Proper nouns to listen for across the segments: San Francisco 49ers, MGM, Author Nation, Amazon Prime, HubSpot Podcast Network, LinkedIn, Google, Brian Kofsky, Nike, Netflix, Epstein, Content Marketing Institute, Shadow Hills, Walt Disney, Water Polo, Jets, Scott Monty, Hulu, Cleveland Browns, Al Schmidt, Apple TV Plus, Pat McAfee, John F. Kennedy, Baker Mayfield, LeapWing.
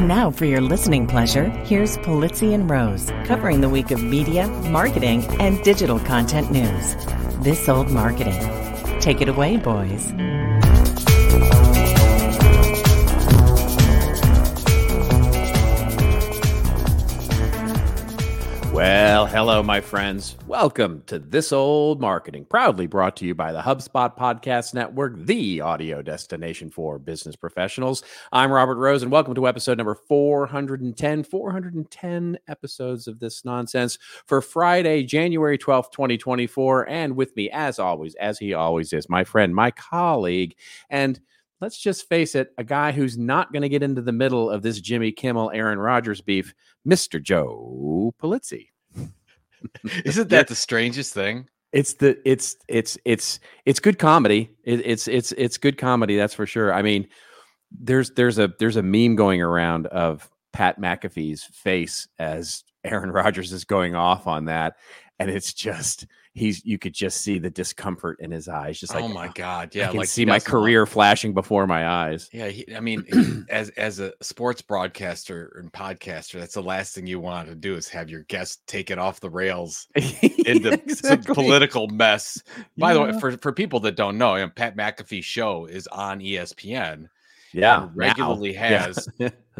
And now for your listening pleasure, here's Polizzi and Rose, covering the week of media, marketing, and digital content news. This Old Marketing. Take it away, boys. Well, hello, my friends. Welcome to This Old Marketing, proudly brought to you by the HubSpot Podcast Network, the audio destination for business professionals. I'm Robert Rose, and welcome to episode number 410. 410 episodes of this nonsense for Friday, January 12th, 2024. And with me, as always, as he always is, my friend, my colleague, and let's just face it, a guy who's not going to get into the middle of this Jimmy Kimmel, Aaron Rodgers beef, Mr. Joe Polizzi. Isn't that the strangest thing? It's good comedy. It's good comedy. That's for sure. I mean, there's a meme going around of Pat McAfee's face as Aaron Rodgers is going off on that. And it's just, you could just see the discomfort in his eyes. Just like, oh my God. Yeah. I can see my career flashing before my eyes. Yeah. As a sports broadcaster and podcaster, that's the last thing you want to do is have your guest take it off the rails into some political mess. By the way, for people that don't know, Pat McAfee's show is on ESPN. Yeah. Regularly has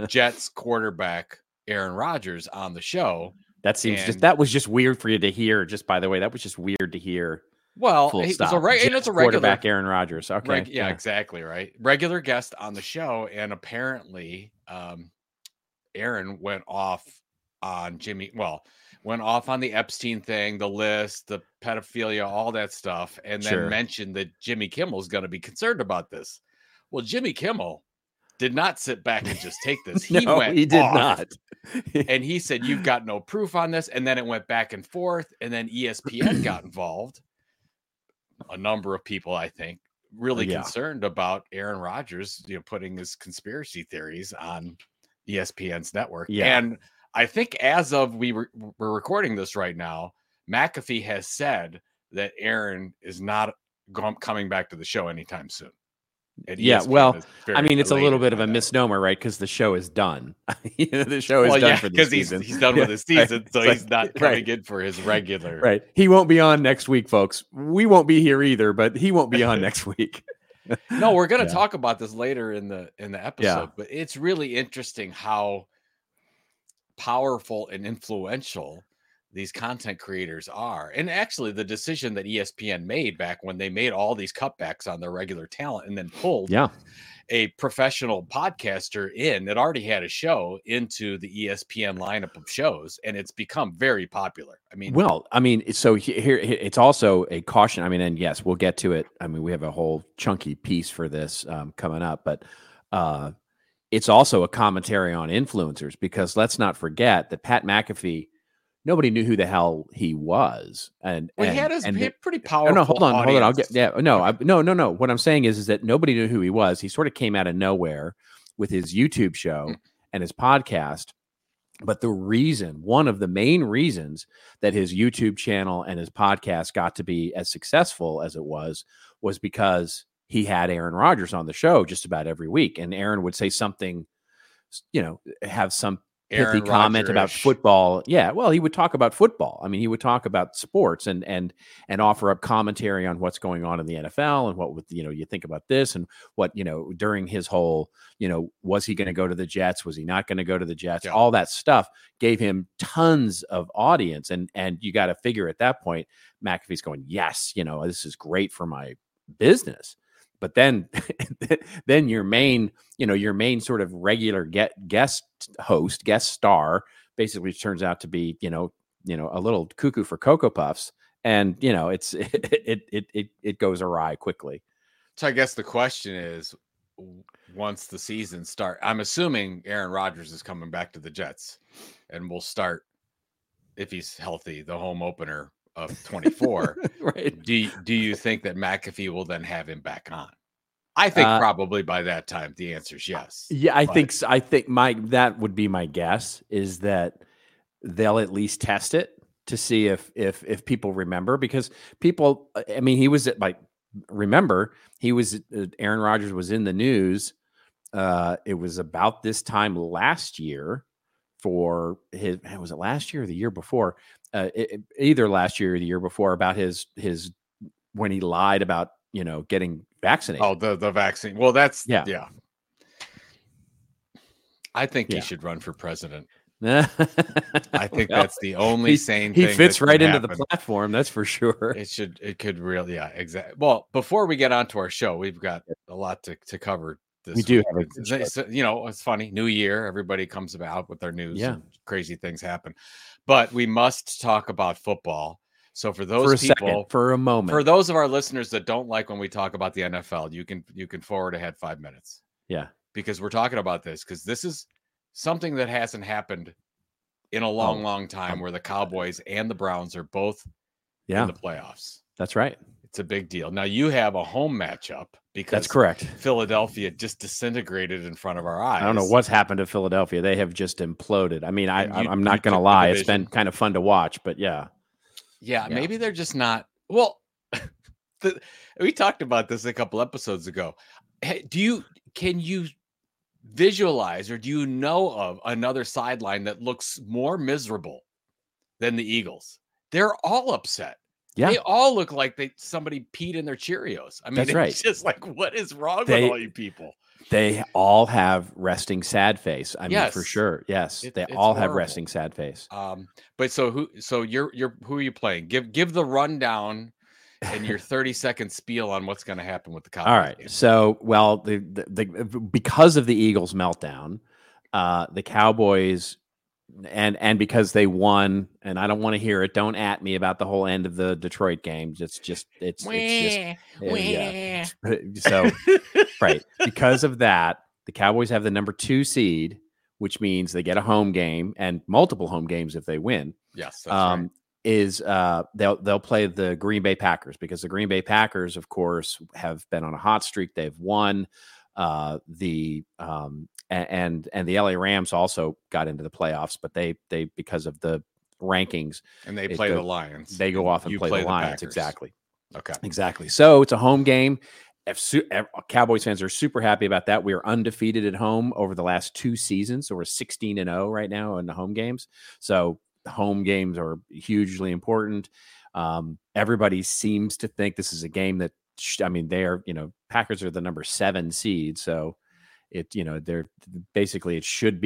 Jets quarterback Aaron Rodgers on the show. That was just weird for you to hear. Just by the way, that was just weird to hear. Well, it's a regular quarterback, Aaron Rodgers. Okay, exactly right. Regular guest on the show, and apparently, Aaron went off on the Epstein thing, the list, the pedophilia, all that stuff, and then mentioned that Jimmy Kimmel's going to be concerned about this. Well, Jimmy Kimmel did not sit back and just take this. He did not. And he said, "You've got no proof on this." And then it went back and forth. And then ESPN got involved. A number of people, I think, really concerned about Aaron Rodgers, putting his conspiracy theories on ESPN's network. Yeah. And I think as of we're recording this right now, McAfee has said that Aaron is not coming back to the show anytime soon. It's a little bit of a misnomer, right? Because the show is done. The show is done for the season. He's done with his season, right. So he's not coming in for his regular. Right. He won't be on next week, folks. We won't be here either, but he won't be on next week. No, we're going to talk about this later in the episode, but it's really interesting how powerful and influential these content creators are. And actually the decision that ESPN made back when they made all these cutbacks on their regular talent and then pulled a professional podcaster in that already had a show into the ESPN lineup of shows. And it's become very popular. So here it's also a caution. And yes, we'll get to it. We have a whole chunky piece for this coming up, but it's also a commentary on influencers, because let's not forget that Pat McAfee, nobody knew who the hell he was, and he had pretty powerful. No, hold on. No. What I'm saying is that nobody knew who he was. He sort of came out of nowhere with his YouTube show and his podcast. But one of the main reasons that his YouTube channel and his podcast got to be as successful as it was because he had Aaron Rodgers on the show just about every week, and Aaron would say something, have some pithy comment about football. Yeah, well, he would talk about football. He would talk about sports and offer up commentary on what's going on in the NFL and what you think about this and what, during his whole, was he going to go to the Jets? Was he not going to go to the Jets? Yeah. All that stuff gave him tons of audience. And you got to figure at that point, McAfee's going, yes, this is great for my business. But then your main sort of regular guest star basically turns out to be, a little cuckoo for Cocoa Puffs. And, it goes awry quickly. So I guess the question is, once the season starts, I'm assuming Aaron Rodgers is coming back to the Jets and we'll start, if he's healthy, the home opener of 24. Right. Do you think that McAfee will then have him back on? I think probably by that time the answer is yes. Yeah, that would be my guess, is that they'll at least test it to see if people remember, because people, he was Aaron Rodgers was in the news It was about this time last year for his, was it last year or the year before? Either last year or the year before, about his when he lied about, you know, getting vaccinated. Oh, the vaccine. Well, that's, yeah. I think he should run for president. I think that's the only sane thing. He fits right into the platform, that's for sure. It could really exactly. Well, before we get on to our show, we've got a lot to cover this week. We do have it's funny, new year, everybody comes about with their news and crazy things happen. But we must talk about football. So for those for a moment. For those of our listeners that don't like when we talk about the NFL, you can forward ahead 5 minutes. Yeah. Because we're talking about this, because this is something that hasn't happened in a long, long time, where the Cowboys and the Browns are both in the playoffs. That's right. It's a big deal. Now you have a home matchup because that's correct. Philadelphia just disintegrated in front of our eyes. I don't know what's happened to Philadelphia. They have just imploded. I mean, I'm not going to lie. It's been kind of fun to watch, but yeah. Maybe they're just not. Well, we talked about this a couple episodes ago. Hey, can you visualize, or do you know of another sideline that looks more miserable than the Eagles? They're all upset. Yeah, they all look like somebody peed in their Cheerios. I mean, that's right. Just like, what is wrong with all you people? They all have resting sad face. I mean, for sure. Yes, they all have resting sad face. But so who are you playing? Give the rundown and your 30-second spiel on what's going to happen with the Cowboys. All right. Game. So, well, because of the Eagles' meltdown, the Cowboys, and because they won, and I don't want to hear it. Don't at me about the whole end of the Detroit game. It's just so right. Because of that, the Cowboys have the number 2 seed, which means they get a home game and multiple home games if they win. Yes. That's right. Is they'll play the Green Bay Packers, because the Green Bay Packers, of course, have been on a hot streak. They've won and the L.A. Rams also got into the playoffs, but they because of the rankings and they play the Lions. They go off and play the Lions. Packers. Exactly. Okay. Exactly. So it's a home game. Cowboys fans are super happy about that. We are undefeated at home over the last 2 seasons. So we're 16-0 right now in the home games. So home games are hugely important. Everybody seems to think this is a game that, Packers are the number 7 seed. So it should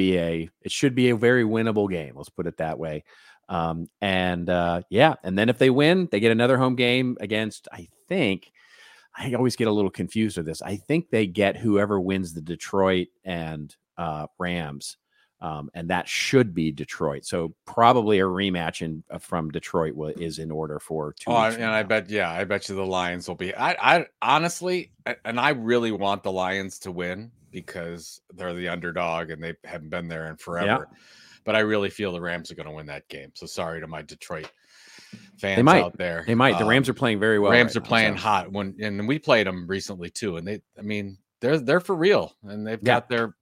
be a very winnable game. Let's put it that way. And then if they win, they get another home game against, I always get a little confused with this. I think they get whoever wins the Detroit and Rams. And that should be Detroit. So probably a rematch from Detroit is in order for 2 weeks. I bet you the Lions will be. I honestly, and I really want the Lions to win because they're the underdog and they haven't been there in forever. Yeah. But I really feel the Rams are going to win that game. So sorry to my Detroit fans out there. They might. The Rams are playing very well. Rams are playing hot. And we played them recently too. And they're for real, and they've got their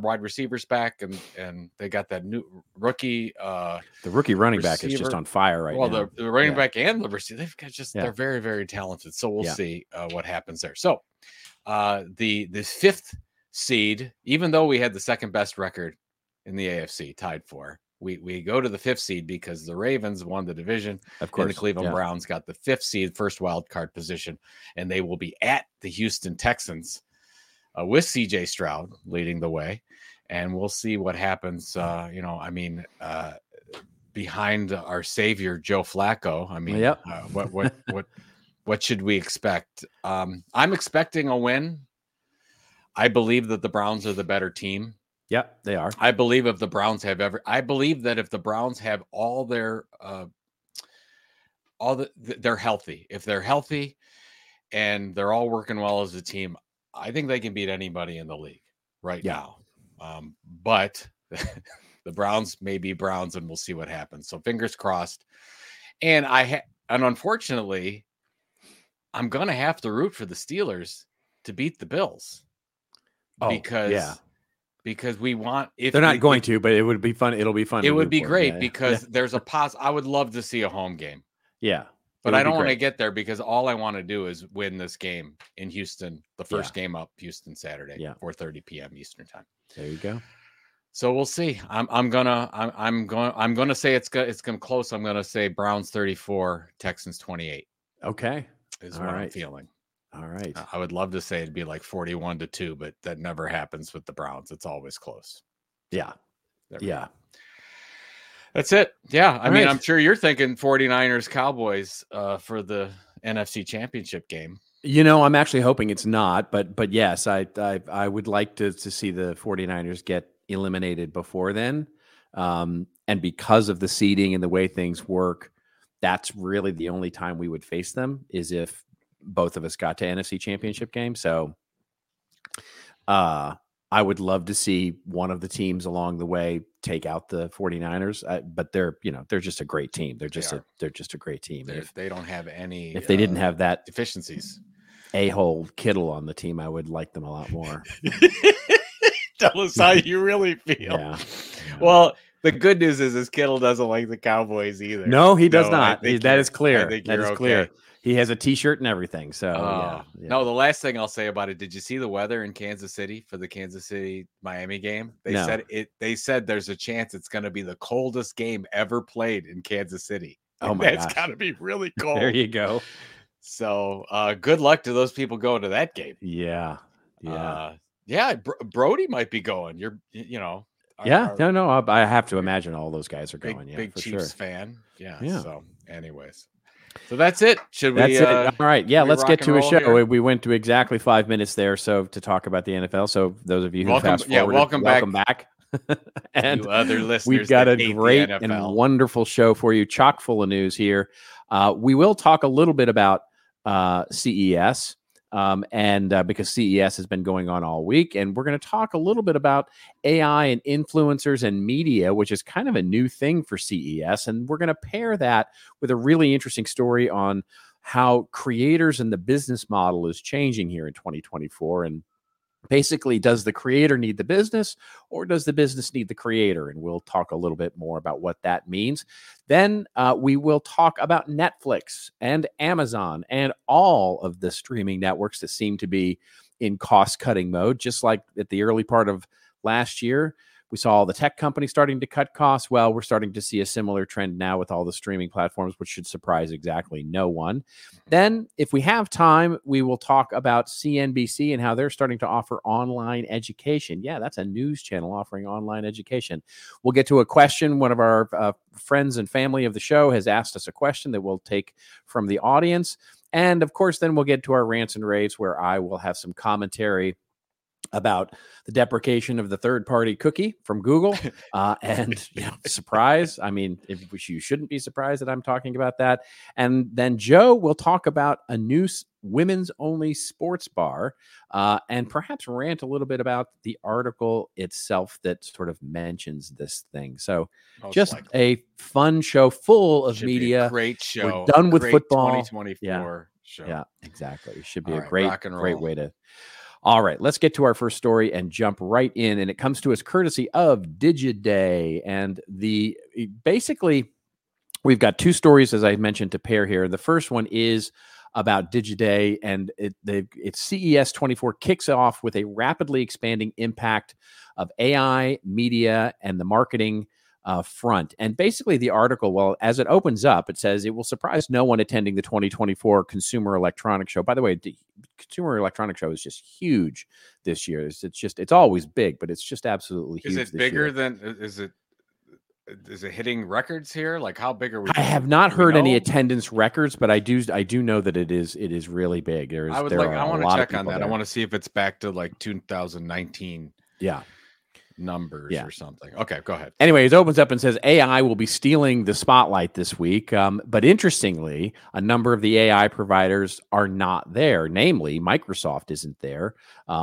wide receivers back, and they got that new rookie. The rookie running back is just on fire now. Well, the running back and the receiver, they've got they're very, very talented. So we'll see what happens there. So the 5th seed, even though we had the 2nd best record in the AFC, tied for, we go to the 5th seed because the Ravens won the division. Of course, and the Cleveland Browns got the 5th seed, first wild card position, and they will be at the Houston Texans. With CJ Stroud leading the way, and we'll see what happens. Behind our savior Joe Flacco. What should we expect? I'm expecting a win. I believe that the Browns are the better team. Yeah, they are. I believe if the Browns have all their they're healthy. If they're healthy and they're all working well as a team, I think they can beat anybody in the league right now. But the Browns may be Browns, and we'll see what happens. So fingers crossed. And unfortunately, I'm going to have to root for the Steelers to beat the Bills. Because we want, if they're not going to, but it would be fun. It'll be fun. It would be great because there's I would love to see a home game. Yeah. But I don't want to get there because all I want to do is win this game in Houston, the first game up, Houston Saturday, 4:30 p.m. Eastern time. There you go. So we'll see. I'm gonna say it's gonna close. I'm gonna say Browns 34, Texans 28. Okay, is what I'm feeling. All right. I would love to say it'd be like 41-2, but that never happens with the Browns. It's always close. Yeah. Yeah. That's it. Yeah. I mean, I'm sure you're thinking 49ers Cowboys for the NFC Championship game. You know, I'm actually hoping it's not, but yes, I would like to see the 49ers get eliminated before then. And because of the seeding and the way things work, that's really the only time we would face them is if both of us got to NFC Championship game. So I would love to see one of the teams along the way take out the 49ers, but they're just a great team. They're just a great team. If they don't have any, if they didn't have that deficiencies, a-hole Kittle on the team, I would like them a lot more. Tell us how you really feel. Yeah. Well, the good news is Kittle doesn't like the Cowboys either. No, he does not. That is clear. That is clear. He has a T-shirt and everything. So no, the last thing I'll say about it. Did you see the weather in Kansas City for the Kansas City Miami game? They said there's a chance it's going to be the coldest game ever played in Kansas City. Oh my god, it's got to be really cold. There you go. So good luck to those people going to that game. Yeah, yeah, Brody might be going. I have to imagine all those guys are going. Big Chiefs fan. Yeah. So, anyways. So that's it. All right. Yeah, let's get to a show. Here. We went to exactly 5 minutes there. So to talk about the NFL. So those of you who fast forward, welcome back. And you other listeners, we've got a great and wonderful show for you, chock full of news here. We will talk a little bit about CES, and because CES has been going on all week, and we're going to talk a little bit about AI and influencers and media, which is kind of a new thing for CES. And we're going to pair that with a really interesting story on how creators and the business model is changing here in 2024. And basically, does the creator need the business or does the business need the creator? And we'll talk a little bit more about what that means. Then we will talk about Netflix and Amazon and all of the streaming networks that seem to be in cost-cutting mode. Just like at the early part of last year, we saw all the tech companies starting to cut costs. Well, we're starting to see a similar trend now with all the streaming platforms, which should surprise exactly no one. Then, if we have time, we will talk about CNBC and how they're starting to offer online education. Yeah, that's a news channel offering online education. We'll get to a question. One of our friends and family of the show has asked us a question that we'll take from the audience. And, of course, then we'll get to our rants and raves where I will have some commentary about the deprecation of the third-party cookie from Google, and surprise. I mean, you shouldn't be surprised that I'm talking about that. And then Joe will talk about a new women's-only sports bar, and perhaps rant a little bit about the article itself that sort of mentions this thing. So a fun show full of media. Great show. We're done with football. 2024 show. Yeah, exactly. It should be great way to... All right, let's get to our first story and jump right in. And it comes to us courtesy of Digiday. And basically, we've got two stories, as I mentioned, to pair here. The first one is about Digiday, and its CES 24 kicks off with a rapidly expanding impact of AI, media, and the marketing front. And basically the article, as it opens up, it says it will surprise no one attending the 2024 Consumer Electronics Show. By the way, the Consumer Electronics Show is just huge this year. It's always big, but it's just absolutely huge. Is it bigger than, is it hitting records here? Like how big are we? I have not heard any attendance records, but I do know that it is really big. I want to check on that. I want to see if it's back to like 2019. Yeah. Numbers or something. Okay, go ahead. Anyways, it opens up and says AI will be stealing the spotlight this week. But interestingly, a number of the AI providers are not there. Namely, Microsoft isn't there.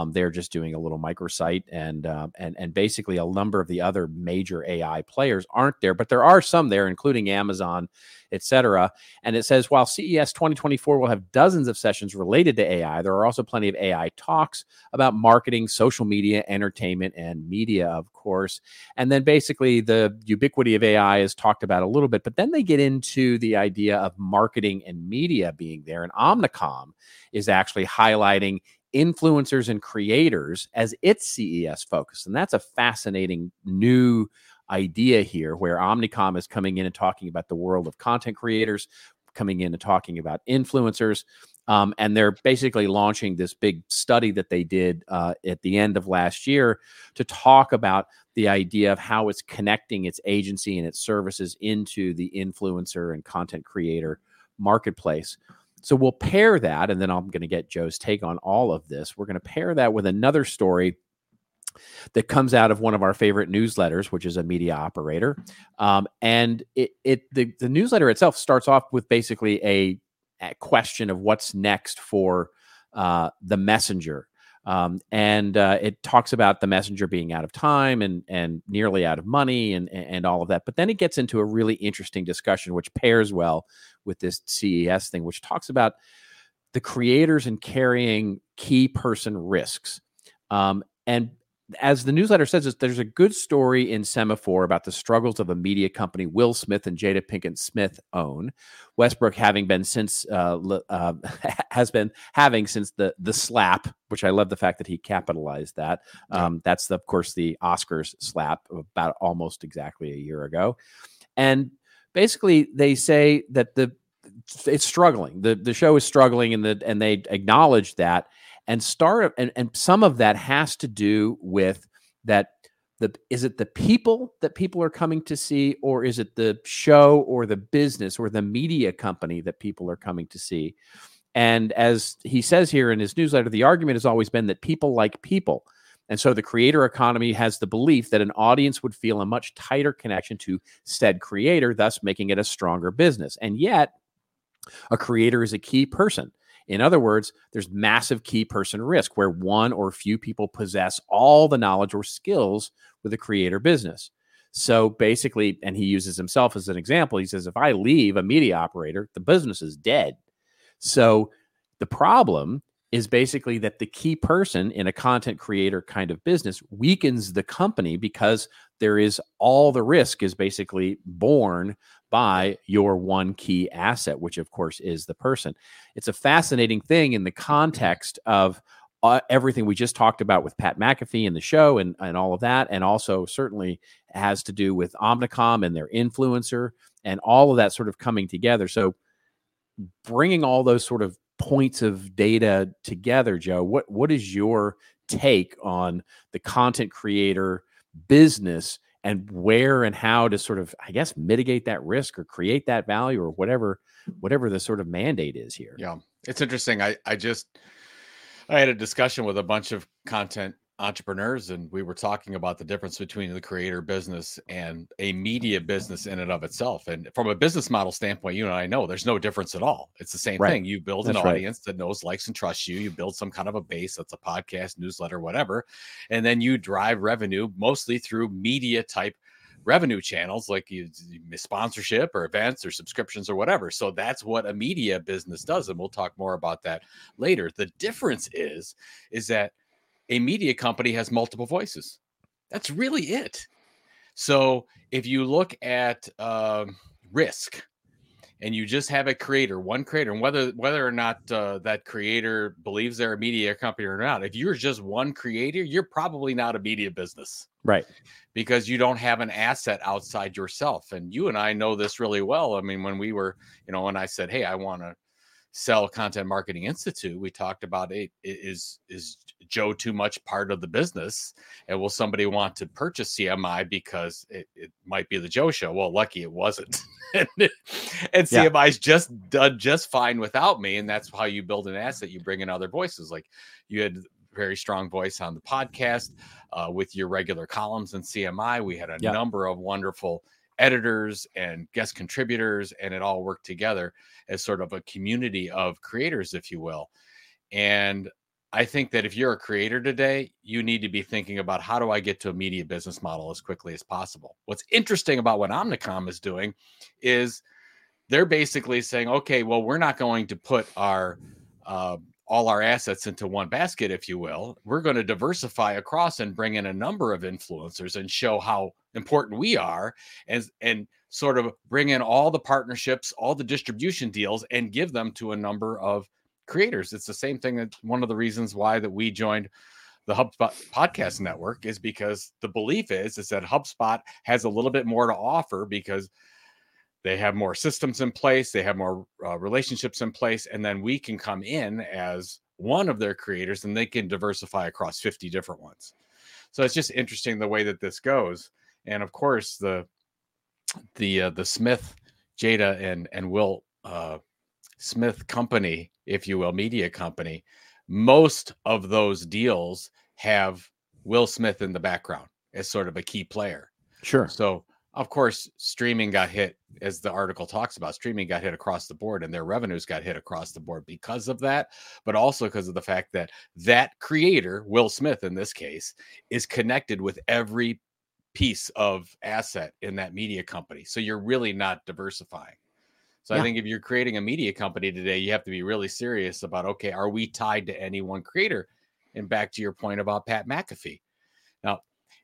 They're just doing a little microsite, and basically a number of the other major AI players aren't there. But there are some there, including Amazon, etc. And it says, while CES 2024 will have dozens of sessions related to AI, there are also plenty of AI talks about marketing, social media, entertainment, and media. media, of course. And then basically the ubiquity of AI is talked about a little bit, but then they get into the idea of marketing and media being there. And Omnicom is actually highlighting influencers and creators as its CES focus. And that's a fascinating new idea here, where Omnicom is coming in and talking about the world of content creators, coming in and talking about influencers. And they're basically launching this big study that they did at the end of last year to talk about the idea of how it's connecting its agency and its services into the influencer and content creator marketplace. So we'll pair that, and then I'm going to get Joe's take on all of this. We're going to pair that with another story that comes out of one of our favorite newsletters, which is a media operator. And the newsletter itself starts off with basically a question of what's next for the messenger. And it talks about the messenger being out of time and nearly out of money and all of that. But then it gets into a really interesting discussion, which pairs well with this CES thing, which talks about the creators and carrying key person risks. And as the newsletter says, there's a good story in Semaphore about the struggles of a media company Will Smith and Jada Pinkett Smith own, Westbrook has been having since the slap, which I love the fact that he capitalized that. That's, of course, the Oscars slap about almost exactly a year ago. And basically, they say that it's struggling. The show is struggling, and they acknowledge that. And some of that has to do with that. Is it the people that people are coming to see, or is it the show or the business or the media company that people are coming to see? And as he says here in his newsletter, the argument has always been that people like people. And so the creator economy has the belief that an audience would feel a much tighter connection to said creator, thus making it a stronger business. And yet a creator is a key person. In other words, there's massive key person risk where one or few people possess all the knowledge or skills with a creator business. So basically, and he uses himself as an example, he says, if I leave a media operator, the business is dead. So the problem is basically that the key person in a content creator kind of business weakens the company, because there is all the risk is basically borne by your one key asset, which of course is the person. It's a fascinating thing in the context of everything we just talked about with Pat McAfee and the show and all of that. And also certainly has to do with Omnicom and their influencer and all of that sort of coming together. So bringing all those sort of points of data together, Joe, what is your take on the content creator business and where and how to sort of, I guess, mitigate that risk or create that value or whatever the sort of mandate is here? Yeah, it's interesting. I had a discussion with a bunch of content entrepreneurs, and we were talking about the difference between the creator business and a media business in and of itself. And from a business model standpoint, you and I know there's no difference at all. It's the same thing. You build an audience that knows, likes, and trusts you. You build some kind of a base. That's a podcast, newsletter, whatever. And then you drive revenue mostly through media type revenue channels, like sponsorship or events or subscriptions or whatever. So that's what a media business does. And we'll talk more about that later. The difference is that a media company has multiple voices. That's really it. So if you look at risk and you just have one creator, and whether or not that creator believes they're a media company or not, if you're just one creator, you're probably not a media business. Right. Because you don't have an asset outside yourself. And you and I know this really well. I mean, when we were, when I said, hey, I want to sell Content Marketing Institute, we talked about is Joe too much part of the business, and will somebody want to purchase CMI because it might be the Joe show? Well, lucky it wasn't. And CMI's just done just fine without me. And that's how you build an asset. You bring in other voices. Like you had a very strong voice on the podcast with your regular columns in CMI. We had a number of wonderful editors and guest contributors, and it all worked together as sort of a community of creators, if you will. And I think that if you're a creator today, you need to be thinking about, how do I get to a media business model as quickly as possible? What's interesting about what Omnicom is doing is they're basically saying, okay, well, we're not going to put our all our assets into one basket, if you will. We're going to diversify across and bring in a number of influencers and show how important we are, and sort of bring in all the partnerships, all the distribution deals, and give them to a number of creators. It's the same thing that one of the reasons why that we joined the HubSpot Podcast Network is because the belief is that HubSpot has a little bit more to offer because they have more systems in place. They have more relationships in place. And then we can come in as one of their creators and they can diversify across 50 different ones. So it's just interesting the way that this goes. And of course, the Smith, Jada and Will Smith company, if you will, media company, most of those deals have Will Smith in the background as sort of a key player. Sure. So of course, streaming got hit, as the article talks about, streaming got hit across the board and their revenues got hit across the board because of that, but also because of the fact that that creator, Will Smith in this case, is connected with every piece of asset in that media company. So you're really not diversifying. So yeah. I think if you're creating a media company today, you have to be really serious about, okay, are we tied to any one creator? And back to your point about Pat McAfee. Now,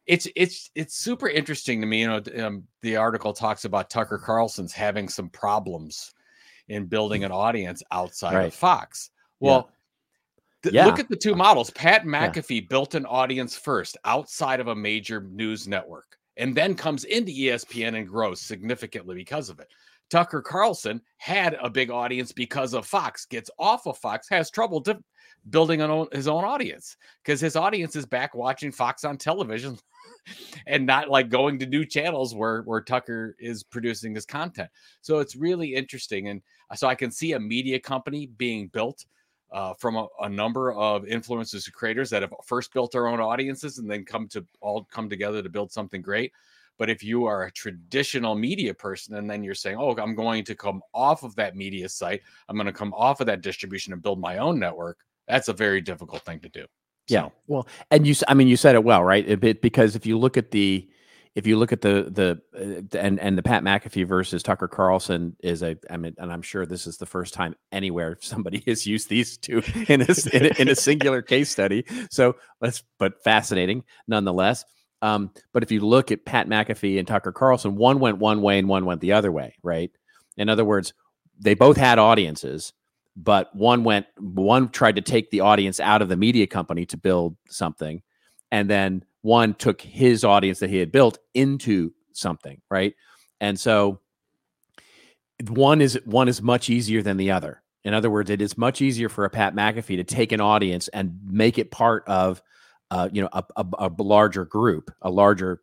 It's super interesting to me. You know, the article talks about Tucker Carlson's having some problems in building an audience outside of Fox. Well, look at the two models. Pat McAfee built an audience first outside of a major news network and then comes into ESPN and grows significantly because of it. Tucker Carlson had a big audience because of Fox, gets off of Fox, has trouble building his own audience because his audience is back watching Fox on television and not like going to new channels where Tucker is producing his content. So it's really interesting. And so I can see a media company being built from a number of influencers and creators that have first built their own audiences and then come together to build something great. But if you are a traditional media person and then you're saying, oh, I'm going to come off of that media site, I'm going to come off of that distribution and build my own network, that's a very difficult thing to do. Yeah. Well, and you said it well, right? Because if you look at the Pat McAfee versus Tucker Carlson and I'm sure this is the first time anywhere somebody has used these two in a singular case study. So but fascinating nonetheless. But if you look at Pat McAfee and Tucker Carlson, one went one way and one went the other way, right? In other words, they both had audiences, but one tried to take the audience out of the media company to build something. And then one took his audience that he had built into something, right? And so one is much easier than the other. In other words, it is much easier for a Pat McAfee to take an audience and make it part of a larger group, a larger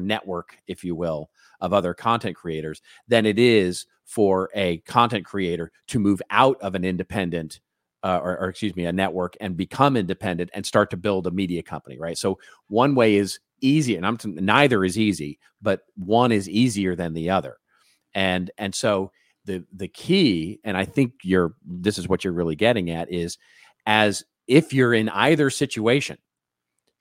network, if you will, of other content creators than it is for a content creator to move out of an independent a network and become independent and start to build a media company, right? So one way is easy, and neither is easy, but one is easier than the other. And so the key, and I think this is what you're really getting at, is if you're in either situation,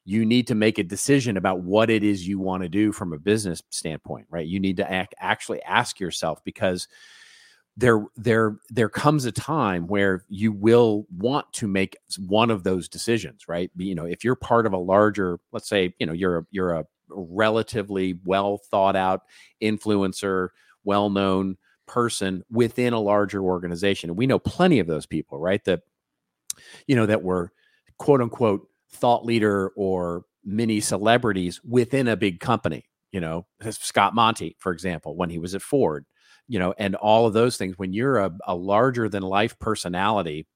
you need to make a decision about what it is you want to do from a business standpoint, right? You need to actually ask yourself, because there comes a time where you will want to make one of those decisions, right? You know, if you're part of a larger, let's say, you know, you're a relatively well thought out influencer, well-known person within a larger organization. And we know plenty of those people, right? That were quote unquote thought leader or mini celebrities within a big company, you know, Scott Monty, for example, when he was at Ford, you know, and all of those things. When you're a larger than life personality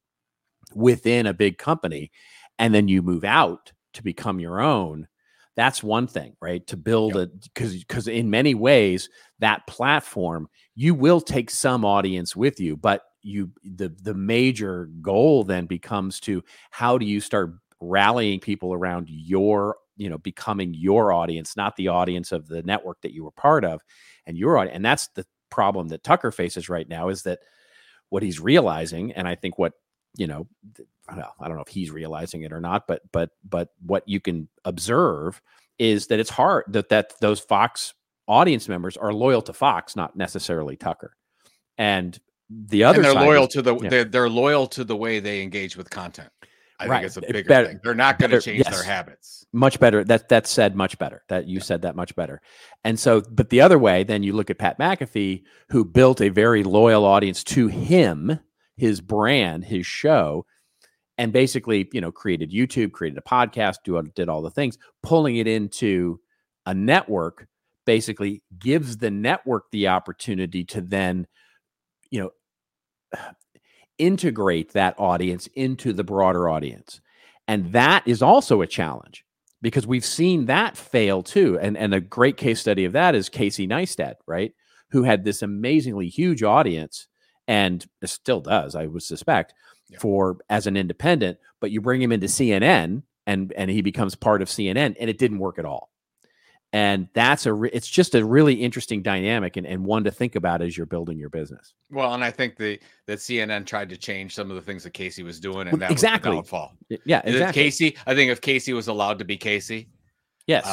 within a big company, and then you move out to become your own, that's one thing, right? To build because in many ways that platform, you will take some audience with you, but the major goal then becomes to, how do you start rallying people around becoming your audience, not the audience of the network that you were part of, and your audience. And that's the problem that Tucker faces right now, is that what he's realizing, and I think what, you know, I don't know if he's realizing it or not, but what you can observe is that it's hard that those Fox audience members are loyal to Fox, not necessarily Tucker. And the other side, they're loyal to the way they engage with content. I think it's a bigger thing. They're not going to change their habits. Much better. That said that much better. And so, but the other way, then you look at Pat McAfee, who built a very loyal audience to him, his brand, his show, and basically, created YouTube, created a podcast, did all the things, pulling it into a network basically gives the network the opportunity to then, integrate that audience into the broader audience. And that is also a challenge because we've seen that fail too. And a great case study of that is Casey Neistat, right? Who had this amazingly huge audience and still does, I would suspect, as an independent, but you bring him into CNN and he becomes part of CNN and it didn't work at all. And that's it's just a really interesting dynamic and one to think about as you're building your business. Well, and I think that CNN tried to change some of the things that Casey was doing, and that was the downfall. Yeah, exactly. I think if Casey was allowed to be Casey, yes.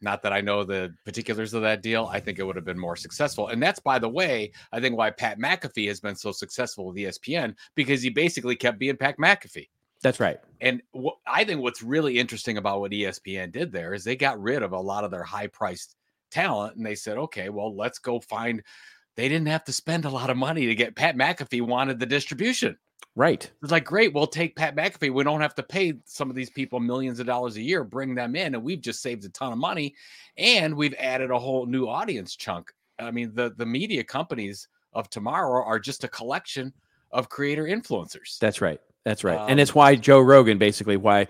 Not that I know the particulars of that deal, I think it would have been more successful. And that's, by the way, I think why Pat McAfee has been so successful with ESPN, because he basically kept being Pat McAfee. That's right. And I think what's really interesting about what ESPN did there is they got rid of a lot of their high-priced talent, and they said, okay, well, let's go find – they didn't have to spend a lot of money to get – Pat McAfee wanted the distribution. Right. It's like, great, we'll take Pat McAfee. We don't have to pay some of these people millions of dollars a year, bring them in, and we've just saved a ton of money, and we've added a whole new audience chunk. I mean, the media companies of tomorrow are just a collection of creator influencers. That's right. That's right. And it's why Joe Rogan, basically why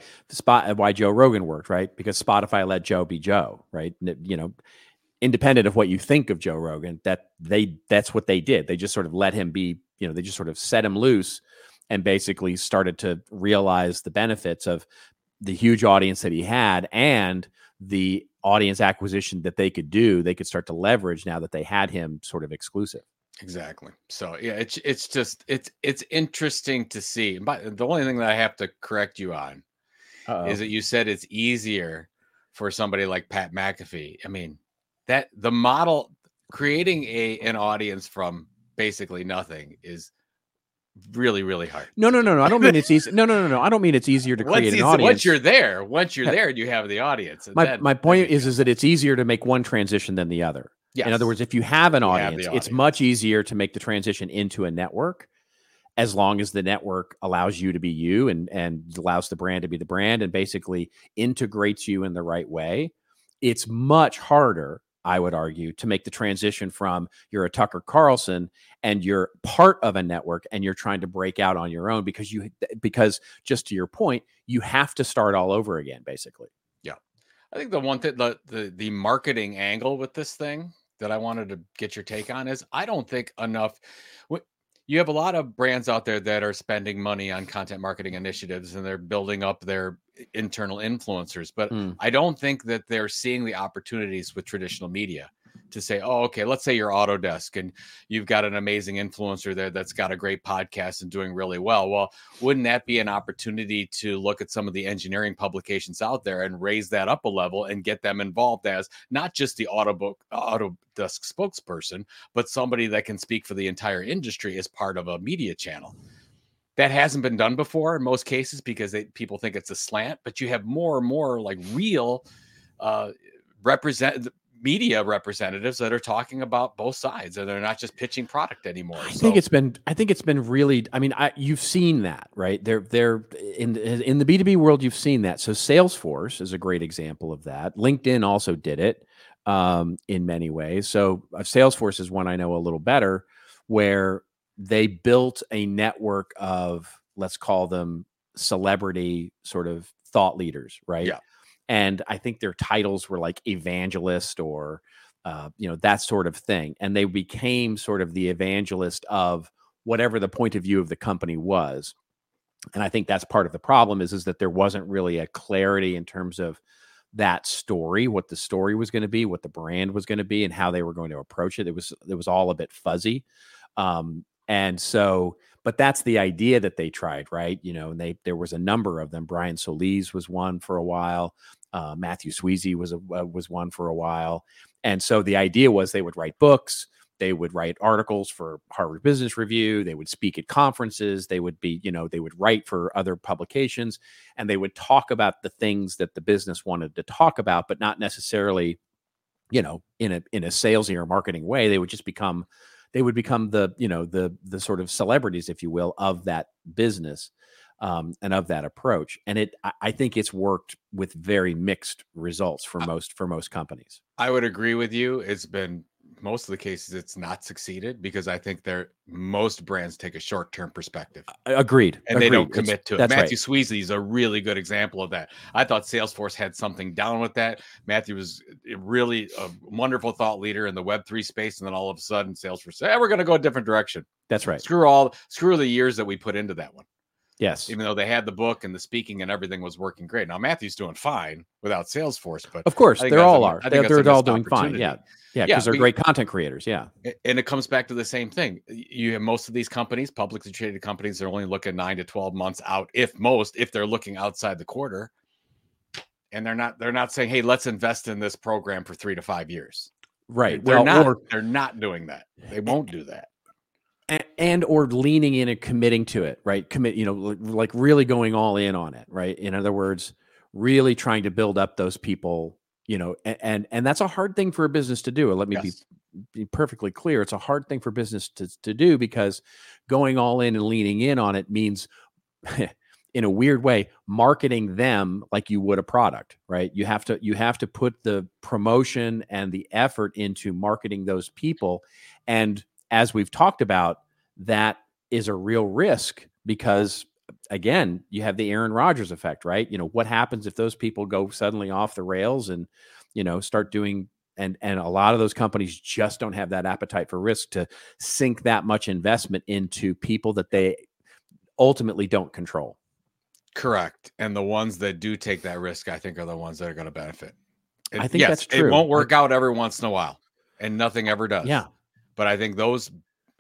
Joe Rogan worked, right? Because Spotify let Joe be Joe, right? Independent of what you think of Joe Rogan, that's what they did. They just sort of let him be, they just sort of set him loose and basically started to realize the benefits of the huge audience that he had and the audience acquisition that they could do. They could start to leverage now that they had him sort of exclusive. Exactly. So yeah, it's just interesting to see. But the only thing that I have to correct you on is that you said it's easier for somebody like Pat McAfee. I mean, that the model creating an audience from basically nothing is really, really hard. No. I don't mean it's easy. No. I don't mean it's easier to create an audience. Once you're there, you have the audience. And my point is that it's easier to make one transition than the other. Yes. In other words, if you have an audience, it's much easier to make the transition into a network, as long as the network allows you to be you and allows the brand to be the brand and basically integrates you in the right way. It's much harder, I would argue, to make the transition from you're a Tucker Carlson and you're part of a network and you're trying to break out on your own because just to your point, you have to start all over again, basically. Yeah. I think the one thing, the marketing angle with this thing that I wanted to get your take on is I don't think enough. You have a lot of brands out there that are spending money on content marketing initiatives and they're building up their internal influencers, but I don't think that they're seeing the opportunities with traditional media to say, oh, okay, let's say you're Autodesk and you've got an amazing influencer there that's got a great podcast and doing really well. Well, wouldn't that be an opportunity to look at some of the engineering publications out there and raise that up a level and get them involved as not just the Autodesk spokesperson, but somebody that can speak for the entire industry as part of a media channel? That hasn't been done before in most cases because people think it's a slant, but you have more and more like real media representatives that are talking about both sides and they're not just pitching product anymore. I think it's been really, you've seen that, right? They're in the B2B world, you've seen that. So Salesforce is a great example of that. LinkedIn also did it in many ways. So Salesforce is one I know a little better where they built a network of, let's call them celebrity sort of thought leaders, right? Yeah. And I think their titles were like evangelist or, that sort of thing. And they became sort of the evangelist of whatever the point of view of the company was. And I think that's part of the problem is that there wasn't really a clarity in terms of that story, what the story was going to be, what the brand was going to be, and how they were going to approach it. It was all a bit fuzzy. And so, but that's the idea that they tried, right? And there was a number of them. Brian Solis was one for a while. Matthew Sweezy was one for a while. And so the idea was they would write books. They would write articles for Harvard Business Review. They would speak at conferences. They would be, you know, they would write for other publications, and they would talk about the things that the business wanted to talk about, but not necessarily, you know, in a salesy or marketing way. They would just become, they would become the, you know, the sort of celebrities, if you will, of that business, and of that approach. And I think it's worked with very mixed results for most companies. I would agree with you. It's been, most of the cases, it's not succeeded because I think most brands take a short-term perspective. Agreed. And they don't commit to it. Matthew Sweezy is a really good example of that. I thought Salesforce had something down with that. Matthew was really a wonderful thought leader in the Web3 space. And then all of a sudden Salesforce said, we're going to go a different direction. That's right. Screw the years that we put into that one. Yes. Even though they had the book and the speaking and everything was working great. Now, Matthew's doing fine without Salesforce, but of course, they all are. They're all doing fine. Yeah. Yeah. Because they're great content creators. Yeah. And it comes back to the same thing. You have most of these companies, publicly traded companies, they're only looking 9 to 12 months out, if they're looking outside the quarter. And they're not saying, hey, let's invest in this program for 3 to 5 years. Right. They're not doing that. They won't do that. And or leaning in and committing to it, right? Like really going all in on it, right? In other words, really trying to build up those people, and that's a hard thing for a business to do. Let me be perfectly clear. It's a hard thing for business to do, because going all in and leaning in on it means, in a weird way, marketing them like you would a product, right? You have to put the promotion and the effort into marketing those people. And as we've talked about, that is a real risk because, again, you have the Aaron Rodgers effect, right? What happens if those people go suddenly off the rails and, start doing, and a lot of those companies just don't have that appetite for risk to sink that much investment into people that they ultimately don't control. Correct. And the ones that do take that risk, I think, are the ones that are going to benefit. I think that's true. It won't work out every once in a while, and nothing ever does. Yeah. But I think those,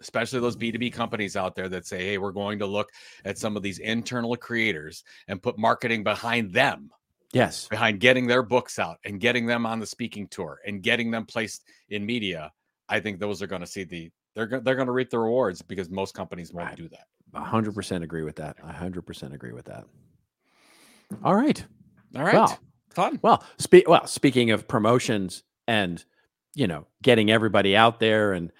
especially those B2B companies out there that say, hey, we're going to look at some of these internal creators and put marketing behind them. Yes. Behind getting their books out and getting them on the speaking tour and getting them placed in media. I think those are going to see they're going to reap the rewards, because most companies won't do that. 100% agree with that. 100% agree with that. All right. Well, fun. Well, speaking of promotions and, getting everybody out there and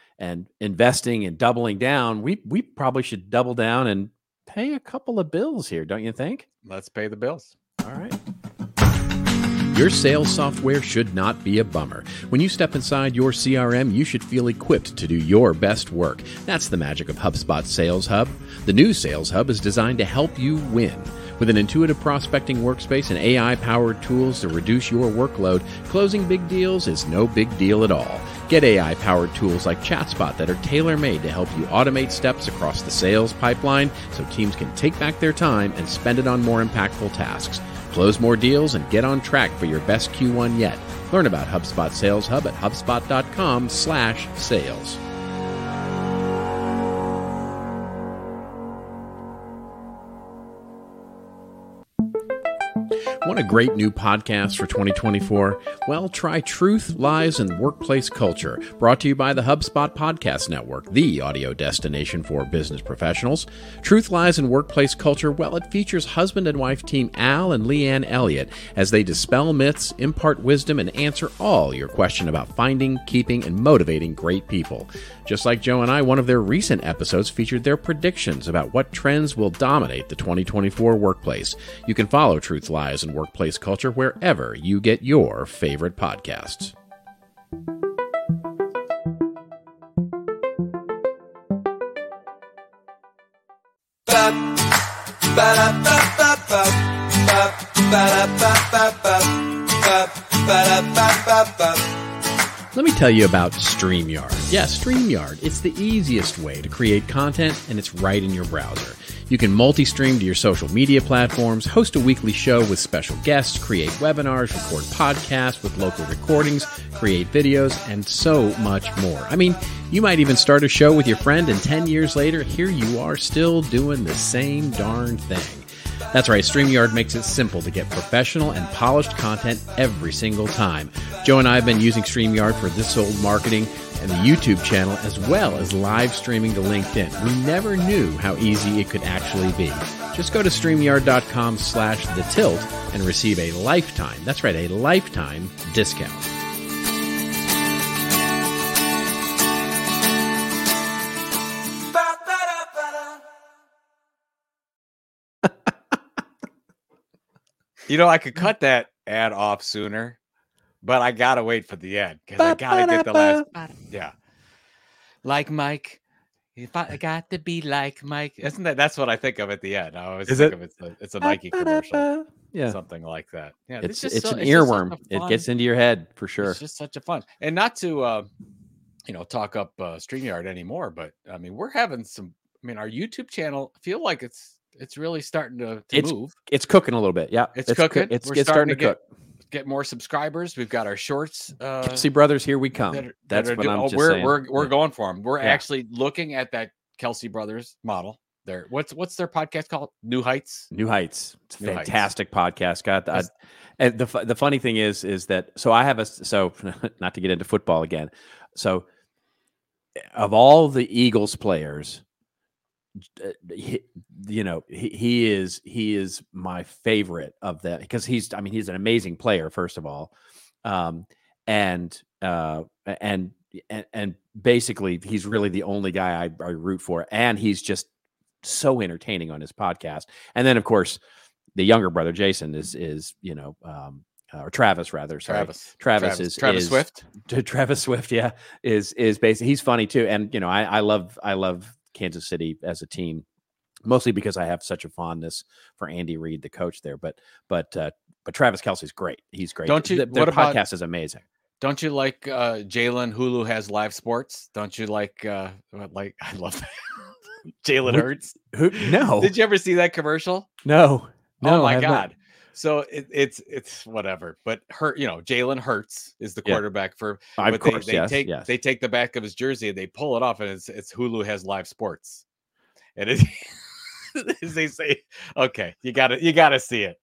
investing and doubling down, we probably should double down and pay a couple of bills here, don't you think? Let's pay the bills. All right. Your sales software should not be a bummer. When you step inside your CRM, you should feel equipped to do your best work. That's the magic of HubSpot Sales Hub. The new Sales Hub is designed to help you win. With an intuitive prospecting workspace and AI-powered tools to reduce your workload, closing big deals is no big deal at all. Get AI-powered tools like ChatSpot that are tailor-made to help you automate steps across the sales pipeline so teams can take back their time and spend it on more impactful tasks. Close more deals and get on track for your best Q1 yet. Learn about HubSpot Sales Hub at HubSpot.com/sales. Want a great new podcast for 2024? Well, try Truth, Lies, and Workplace Culture, brought to you by the HubSpot Podcast Network, the audio destination for business professionals. Truth, Lies, and Workplace Culture, well, it features husband and wife team Al and Leanne Elliott as they dispel myths, impart wisdom, and answer all your question about finding, keeping, and motivating great people. Just like Joe and I, one of their recent episodes featured their predictions about what trends will dominate the 2024 workplace. You can follow Truth, Lies, and Workplace Culture wherever you get your favorite podcasts. Let me tell you about StreamYard. Yeah, StreamYard. It's the easiest way to create content, and it's right in your browser. You can multi-stream to your social media platforms, host a weekly show with special guests, create webinars, record podcasts with local recordings, create videos, and so much more. I mean, you might even start a show with your friend, and 10 years later, here you are still doing the same darn thing. That's right, StreamYard makes it simple to get professional and polished content every single time. Joe and I have been using StreamYard for This Old Marketing and the YouTube channel, as well as live streaming to LinkedIn. We never knew how easy it could actually be. Just go to StreamYard.com/thetilt and receive a lifetime, that's right, a lifetime discount. You know, I could cut that ad off sooner, but I got to wait for the end because I got to get the last. Yeah. Like Mike. If I got to be like Mike. Isn't that? That's what I think of at the end. I always think of it's a Nike commercial. Yeah. Something like that. Yeah. It's an earworm. It gets into your head for sure. It's just such a fun. And not to, talk up StreamYard anymore, but I mean, we're having some. I mean, our YouTube channel, I feel like it's really starting to move. It's cooking a little bit. Yeah. It's cooking. We're starting to cook. Get more subscribers. We've got our shorts. Kelsey Brothers, here we come. We're going for them. We're actually looking at that Kelsey Brothers model. There. What's their podcast called? New Heights. New Heights. It's a fantastic podcast. The funny thing is that, so I have not to get into football again. So of all the Eagles players, he is my favorite of that because he's an amazing player, first of all. And basically he's really the only guy I root for. And he's just so entertaining on his podcast. And then of course the younger brother, Jason Travis Swift. Yeah. Is basically, he's funny too. And you know, I love Kansas City as a team, mostly because I have such a fondness for Andy Reid, the coach there. But Travis Kelce's great. He's great. Don't you? Their podcast is amazing. Don't you like Jalen Hulu has live sports? Don't you like I love Jalen Hurts? No. Did you ever see that commercial? No. Oh my God. Not. So it's whatever, but Jalen Hurts is the quarterback for. Of course, they take the back of his jersey and they pull it off, and it's Hulu has live sports, and they say, okay, you gotta see it,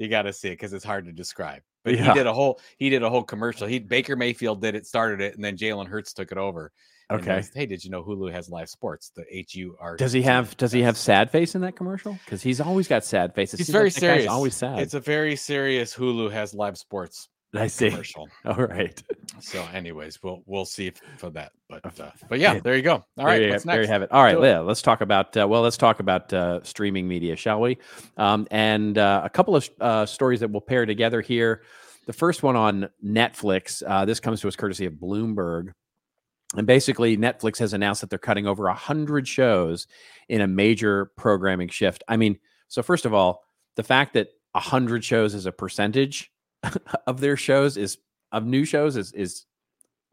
because it's hard to describe. But he did a whole commercial. Baker Mayfield started it, and then Jalen Hurts took it over. Okay. Hey, did you know Hulu has live sports? The HUR. Does he have sad face in that commercial? Because he's always got sad faces. He's very serious. Always sad. It's a very serious Hulu has live sports. I see. Commercial. All right. So, anyways, we'll see for that. But yeah, there you go. All right. What's next? There you have it. All right. Yeah, let's talk about streaming media, shall we? And a couple of stories that we'll pair together here. The first one on Netflix. This comes to us courtesy of Bloomberg. And basically, Netflix has announced that they're cutting over 100 shows in a major programming shift. I mean, so first of all, the fact that 100 shows as a percentage of their shows is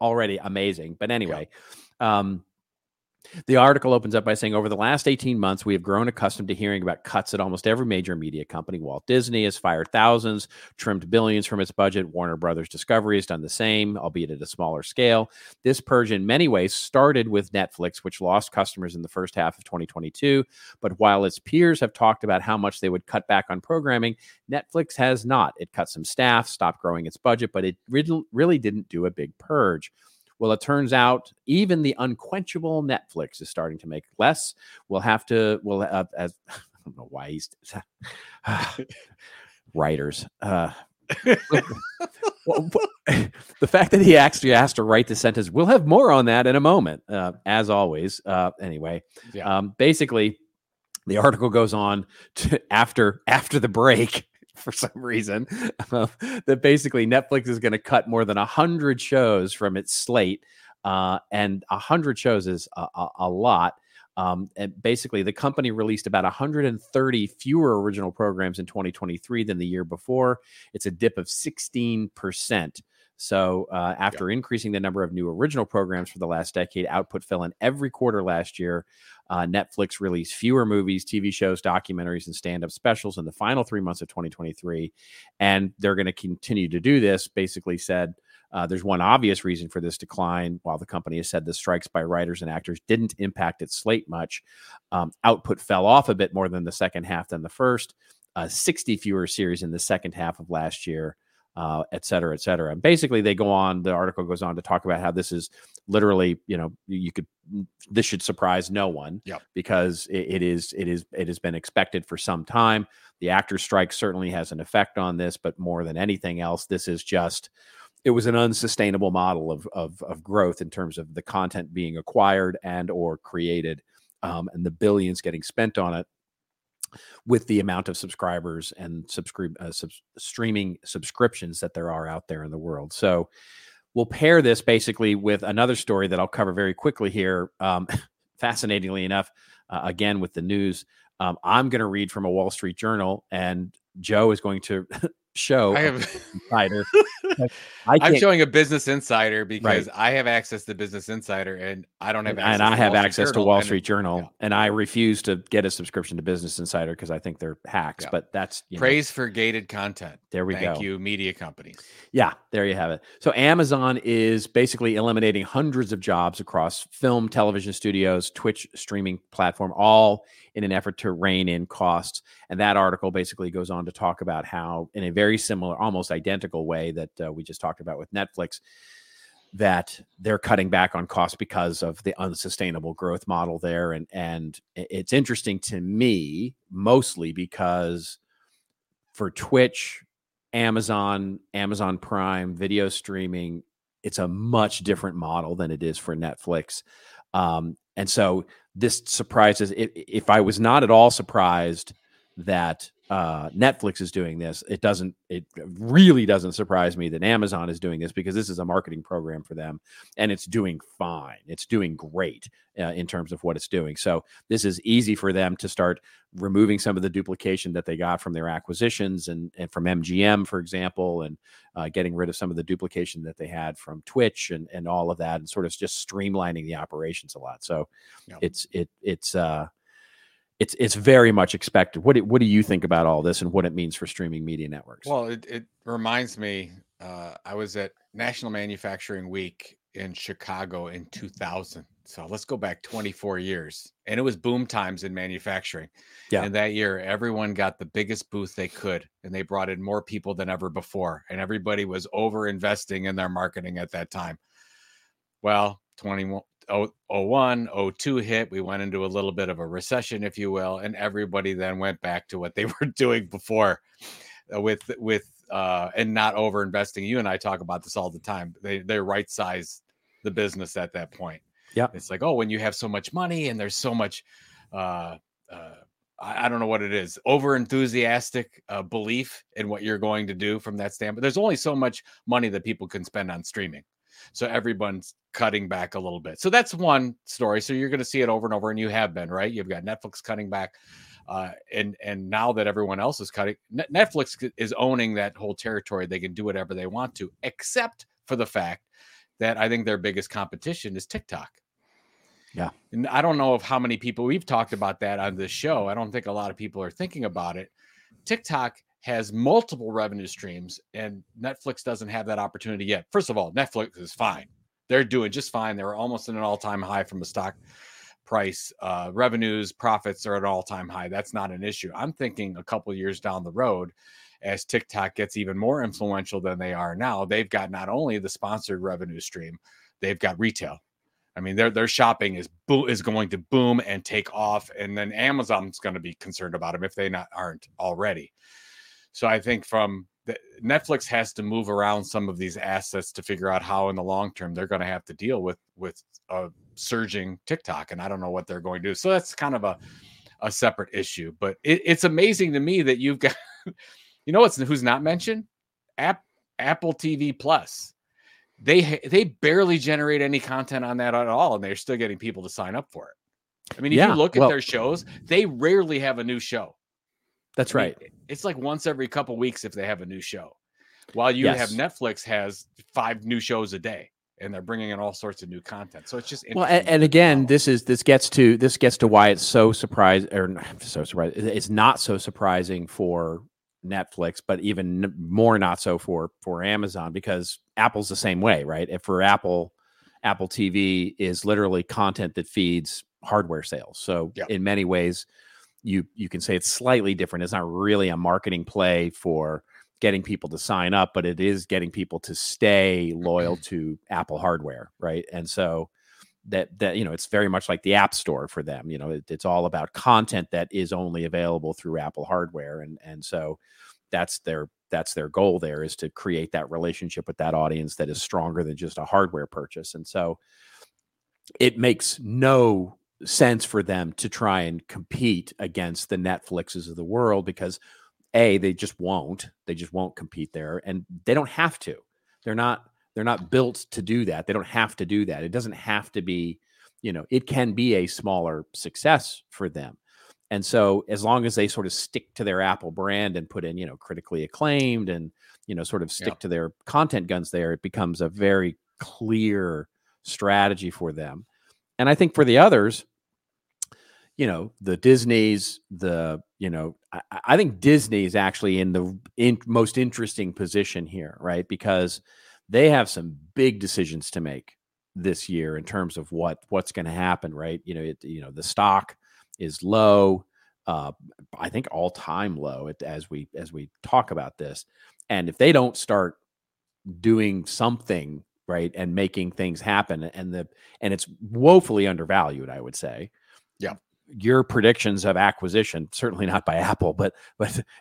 already amazing. But anyway, the article opens up by saying, over the last 18 months, we have grown accustomed to hearing about cuts at almost every major media company. Walt Disney has fired thousands, trimmed billions from its budget. Warner Brothers Discovery has done the same, albeit at a smaller scale. This purge in many ways started with Netflix, which lost customers in the first half of 2022. But while its peers have talked about how much they would cut back on programming, Netflix has not. It cut some staff, stopped growing its budget, but it really didn't do a big purge. Well, it turns out even the unquenchable Netflix is starting to make less. I don't know why he's writers. The fact that he actually has to write the sentence, we'll have more on that in a moment, as always. Basically, the article goes on to after the break. For some reason, that basically Netflix is going to cut more than 100 shows from its slate, and 100 shows is a lot. And basically, the company released about 130 fewer original programs in 2023 than the year before. It's a dip of 16%. So after increasing the number of new original programs for the last decade, output fell in every quarter last year. Netflix released fewer movies, TV shows, documentaries, and stand-up specials in the final 3 months of 2023. And they're going to continue to do this, basically said. There's one obvious reason for this decline. While the company has said the strikes by writers and actors didn't impact its slate much, output fell off a bit more than the second half than the first. 60 fewer series in the second half of last year, et cetera, et cetera. And basically they go on, the article goes on to talk about how this is literally, you know, you could, this should surprise no one because it has been expected for some time. The actors' strike certainly has an effect on this, but more than anything else, this is just, it was an unsustainable model of growth in terms of the content being acquired and or created, and the billions getting spent on it with the amount of subscribers and streaming subscriptions that there are out there in the world. So we'll pair this basically with another story that I'll cover very quickly here. Fascinatingly enough, again, with the news, I'm going to read from a Wall Street Journal, and Joe is going to show. I'm showing a Business Insider because I have access to Business Insider, and I don't have access and I have access to Wall Street Journal, and I refuse to get a subscription to Business Insider because I think they're hacks. But that's praise for gated content. There we go. Thank you, media companies. Yeah, there you have it. So Amazon is basically eliminating hundreds of jobs across film, television studios, Twitch streaming platform, all in an effort to rein in costs. And that article basically goes on to talk about how, in a very similar, almost identical way that we just talked about with Netflix, that they're cutting back on costs because of the unsustainable growth model there. And it's interesting to me, mostly because for Twitch, Amazon Prime, video streaming, it's a much different model than it is for Netflix. And so this surprises, if I was not at all surprised that Netflix is doing this, it really doesn't surprise me that Amazon is doing this, because this is a marketing program for them, and it's doing fine. It's doing great in terms of what it's doing. So this is easy for them to start removing some of the duplication that they got from their acquisitions and from MGM, for example, and getting rid of some of the duplication that they had from Twitch and all of that, and sort of just streamlining the operations a lot. So It's very much expected. What do you think about all this and what it means for streaming media networks? Well, it reminds me, I was at National Manufacturing Week in Chicago in 2000. So let's go back 24 years. And it was boom times in manufacturing. Yeah. And that year, everyone got the biggest booth they could, and they brought in more people than ever before. And everybody was over-investing in their marketing at that time. Well, 2001, 2002 hit. We went into a little bit of a recession, if you will, and everybody then went back to what they were doing before, with and not over investing. You and I talk about this all the time. They right sized the business at that point. Yeah, it's like, oh, when you have so much money and there's so much, I don't know what it is, over enthusiastic belief in what you're going to do from that standpoint. There's only so much money that people can spend on streaming. So everyone's cutting back a little bit. So that's one story. So you're going to see it over and over, and you have been, right? You've got Netflix cutting back, and now that everyone else is cutting, Netflix is owning that whole territory. They can do whatever they want to, except for the fact that I think their biggest competition is TikTok. Yeah. And I don't know of how many people we've talked about that on this show. I don't think a lot of people are thinking about it. TikTok has multiple revenue streams, and Netflix doesn't have that opportunity yet. First of all, Netflix is fine. They're doing just fine. They're almost in an all-time high from a stock price. Revenues, profits are at an all-time high. That's not an issue. I'm thinking a couple of years down the road, as TikTok gets even more influential than they are now, they've got not only the sponsored revenue stream, they've got retail. I mean, their shopping is going to boom and take off, and then Amazon's going to be concerned about them if they aren't already. So I think Netflix has to move around some of these assets to figure out how in the long term they're going to have to deal with surging TikTok. And I don't know what they're going to do. So that's kind of a separate issue. But it's amazing to me that you've got, you know, who's not mentioned? Apple TV Plus. They barely generate any content on that at all, and they're still getting people to sign up for it. I mean, if you look at their shows, they rarely have a new show. That's right. I mean, it's like once every couple weeks if they have a new show. While you have Netflix has 5 new shows a day, and they're bringing in all sorts of new content. So it's just interesting. Well, and again, this gets to why it's so surprising. It's not so surprising for Netflix, but even more not so for Amazon, because Apple's the same way, right? If for Apple TV is literally content that feeds hardware sales. So in many ways, you can say it's slightly different. It's not really a marketing play for getting people to sign up, but it is getting people to stay loyal to Apple hardware, right? And so that you know, it's very much like the App Store for them. You know, it's all about content that is only available through Apple hardware, and so that's their goal there, is to create that relationship with that audience that is stronger than just a hardware purchase. And so it makes no sense for them to try and compete against the Netflixes of the world, because A, they just won't compete there, and they don't have to. They're not built to do that. They don't have to do that. It doesn't have to be, you know, it can be a smaller success for them. And so as long as they sort of stick to their Apple brand and put in, you know, critically acclaimed and, you know, sort of stick to their content guns there, it becomes a very clear strategy for them. And I think for the others, you know, the Disneys, the, you know, I think Disney is actually in the most interesting position here, right? Because they have some big decisions to make this year in terms of what's going to happen, right? You know, the stock is low, I think all-time low as we talk about this. And if they don't start doing something, right, and making things happen, and it's woefully undervalued, I would say. Yeah. Your predictions of acquisition, certainly not by Apple, but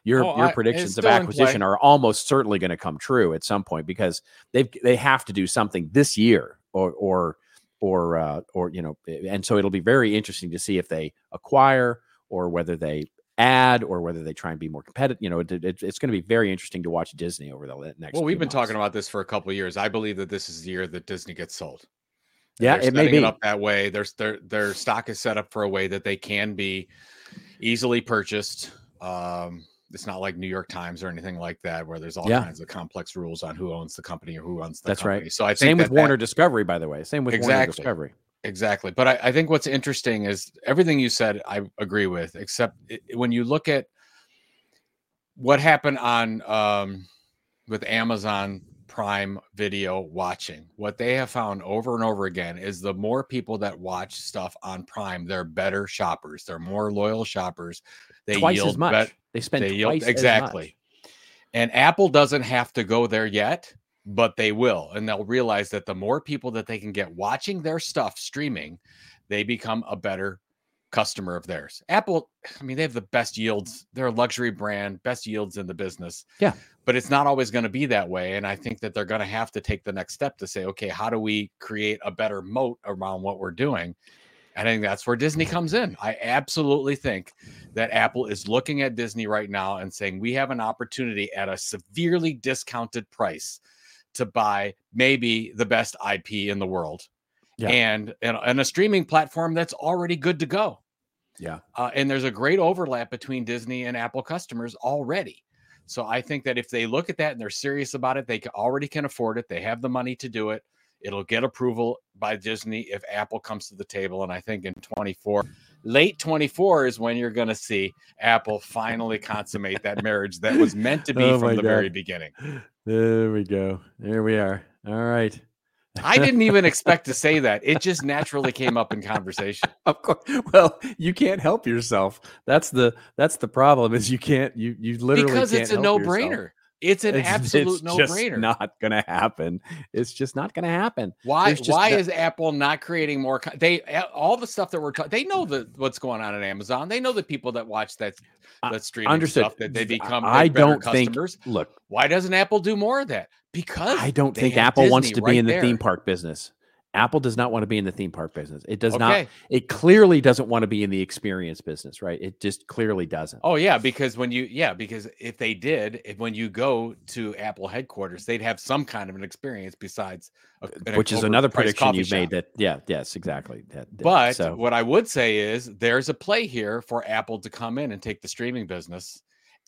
your predictions of acquisition are almost certainly going to come true at some point, because they have to do something this year or you know, and so it'll be very interesting to see if they acquire or whether they add or whether they try and be more competitive. You know, it's going to be very interesting to watch Disney over the next. Well, we've been talking about this for a couple of years. I believe that this is the year that Disney gets sold. Yeah, it may be it up that way. Their stock is set up for a way that they can be easily purchased. It's not like New York Times or anything like that, where there's all kinds of complex rules on who owns the company or who owns the company. That's right. So I think Warner Discovery, by the way. Same with Warner Discovery. Exactly. But I think what's interesting is everything you said, I agree with, except when you look at what happened on with Amazon Prime Video watching, what they have found over and over again is the more people that watch stuff on Prime, they're better shoppers. They're more loyal shoppers. They twice yield as much. They spend they twice yield, exactly. As much. And Apple doesn't have to go there yet, but they will. And they'll realize that the more people that they can get watching their stuff streaming, they become a better customer of theirs. Apple, I mean, they have the best yields. They're a luxury brand, best yields in the business. Yeah. But it's not always going to be that way. And I think that they're going to have to take the next step to say, okay, how do we create a better moat around what we're doing? And I think that's where Disney comes in. I absolutely think that Apple is looking at Disney right now and saying, we have an opportunity at a severely discounted price to buy maybe the best IP in the world. Yeah. And a streaming platform that's already good to go. Yeah. And there's a great overlap between Disney and Apple customers already. So I think that if they look at that and they're serious about it, they already can afford it. They have the money to do it. It'll get approval by Disney if Apple comes to the table. And I think in 24, late 24 is when you're going to see Apple finally consummate that marriage that was meant to be from the very beginning. There we go. There we are. All right. I didn't even expect to say that. It just naturally came up in conversation. Of course. Well, you can't help yourself. That's the problem, is you literally because can't it's a no-brainer. It's an absolute no-brainer. It's not going to happen. It's just not going to happen. Why is Apple not creating more? They all the stuff that we're talking. They know what's going on at Amazon. They know the people that watch that streaming stuff that they become. I don't think. Look, why doesn't Apple do more of that? Because I don't think Apple wants to be in the theme park business. Apple does not want to be in the theme park business. It does not. It clearly doesn't want to be in the experience business, right? It just clearly doesn't. Oh yeah, because if they did, when you go to Apple headquarters, they'd have some kind of an experience besides which is another prediction you made. That yes, exactly. But so. What I would say is there's a play here for Apple to come in and take the streaming business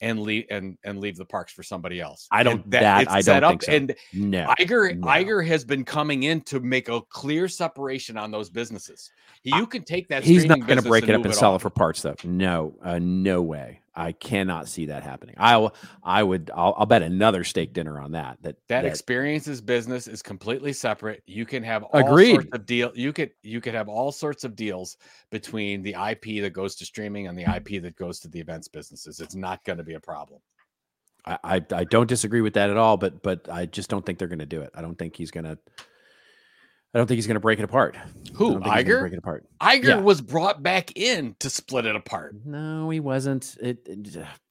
and leave the parks for somebody else. I don't think so. And no, Iger has been coming in to make a clear separation on those businesses. You can take that. He's not going to break it up and sell it for parts, though. No, no way. I cannot see that happening. I'll bet another steak dinner on that. That experiences business is completely separate. You can have all sorts of deal. You could have all sorts of deals between the IP that goes to streaming and the IP that goes to the events businesses. It's not going to be a problem. I don't disagree with that at all, but I just don't think they're going to do it. I don't think he's going to break it apart. Who? Iger? Break it apart. Iger was brought back in to split it apart. No, he wasn't.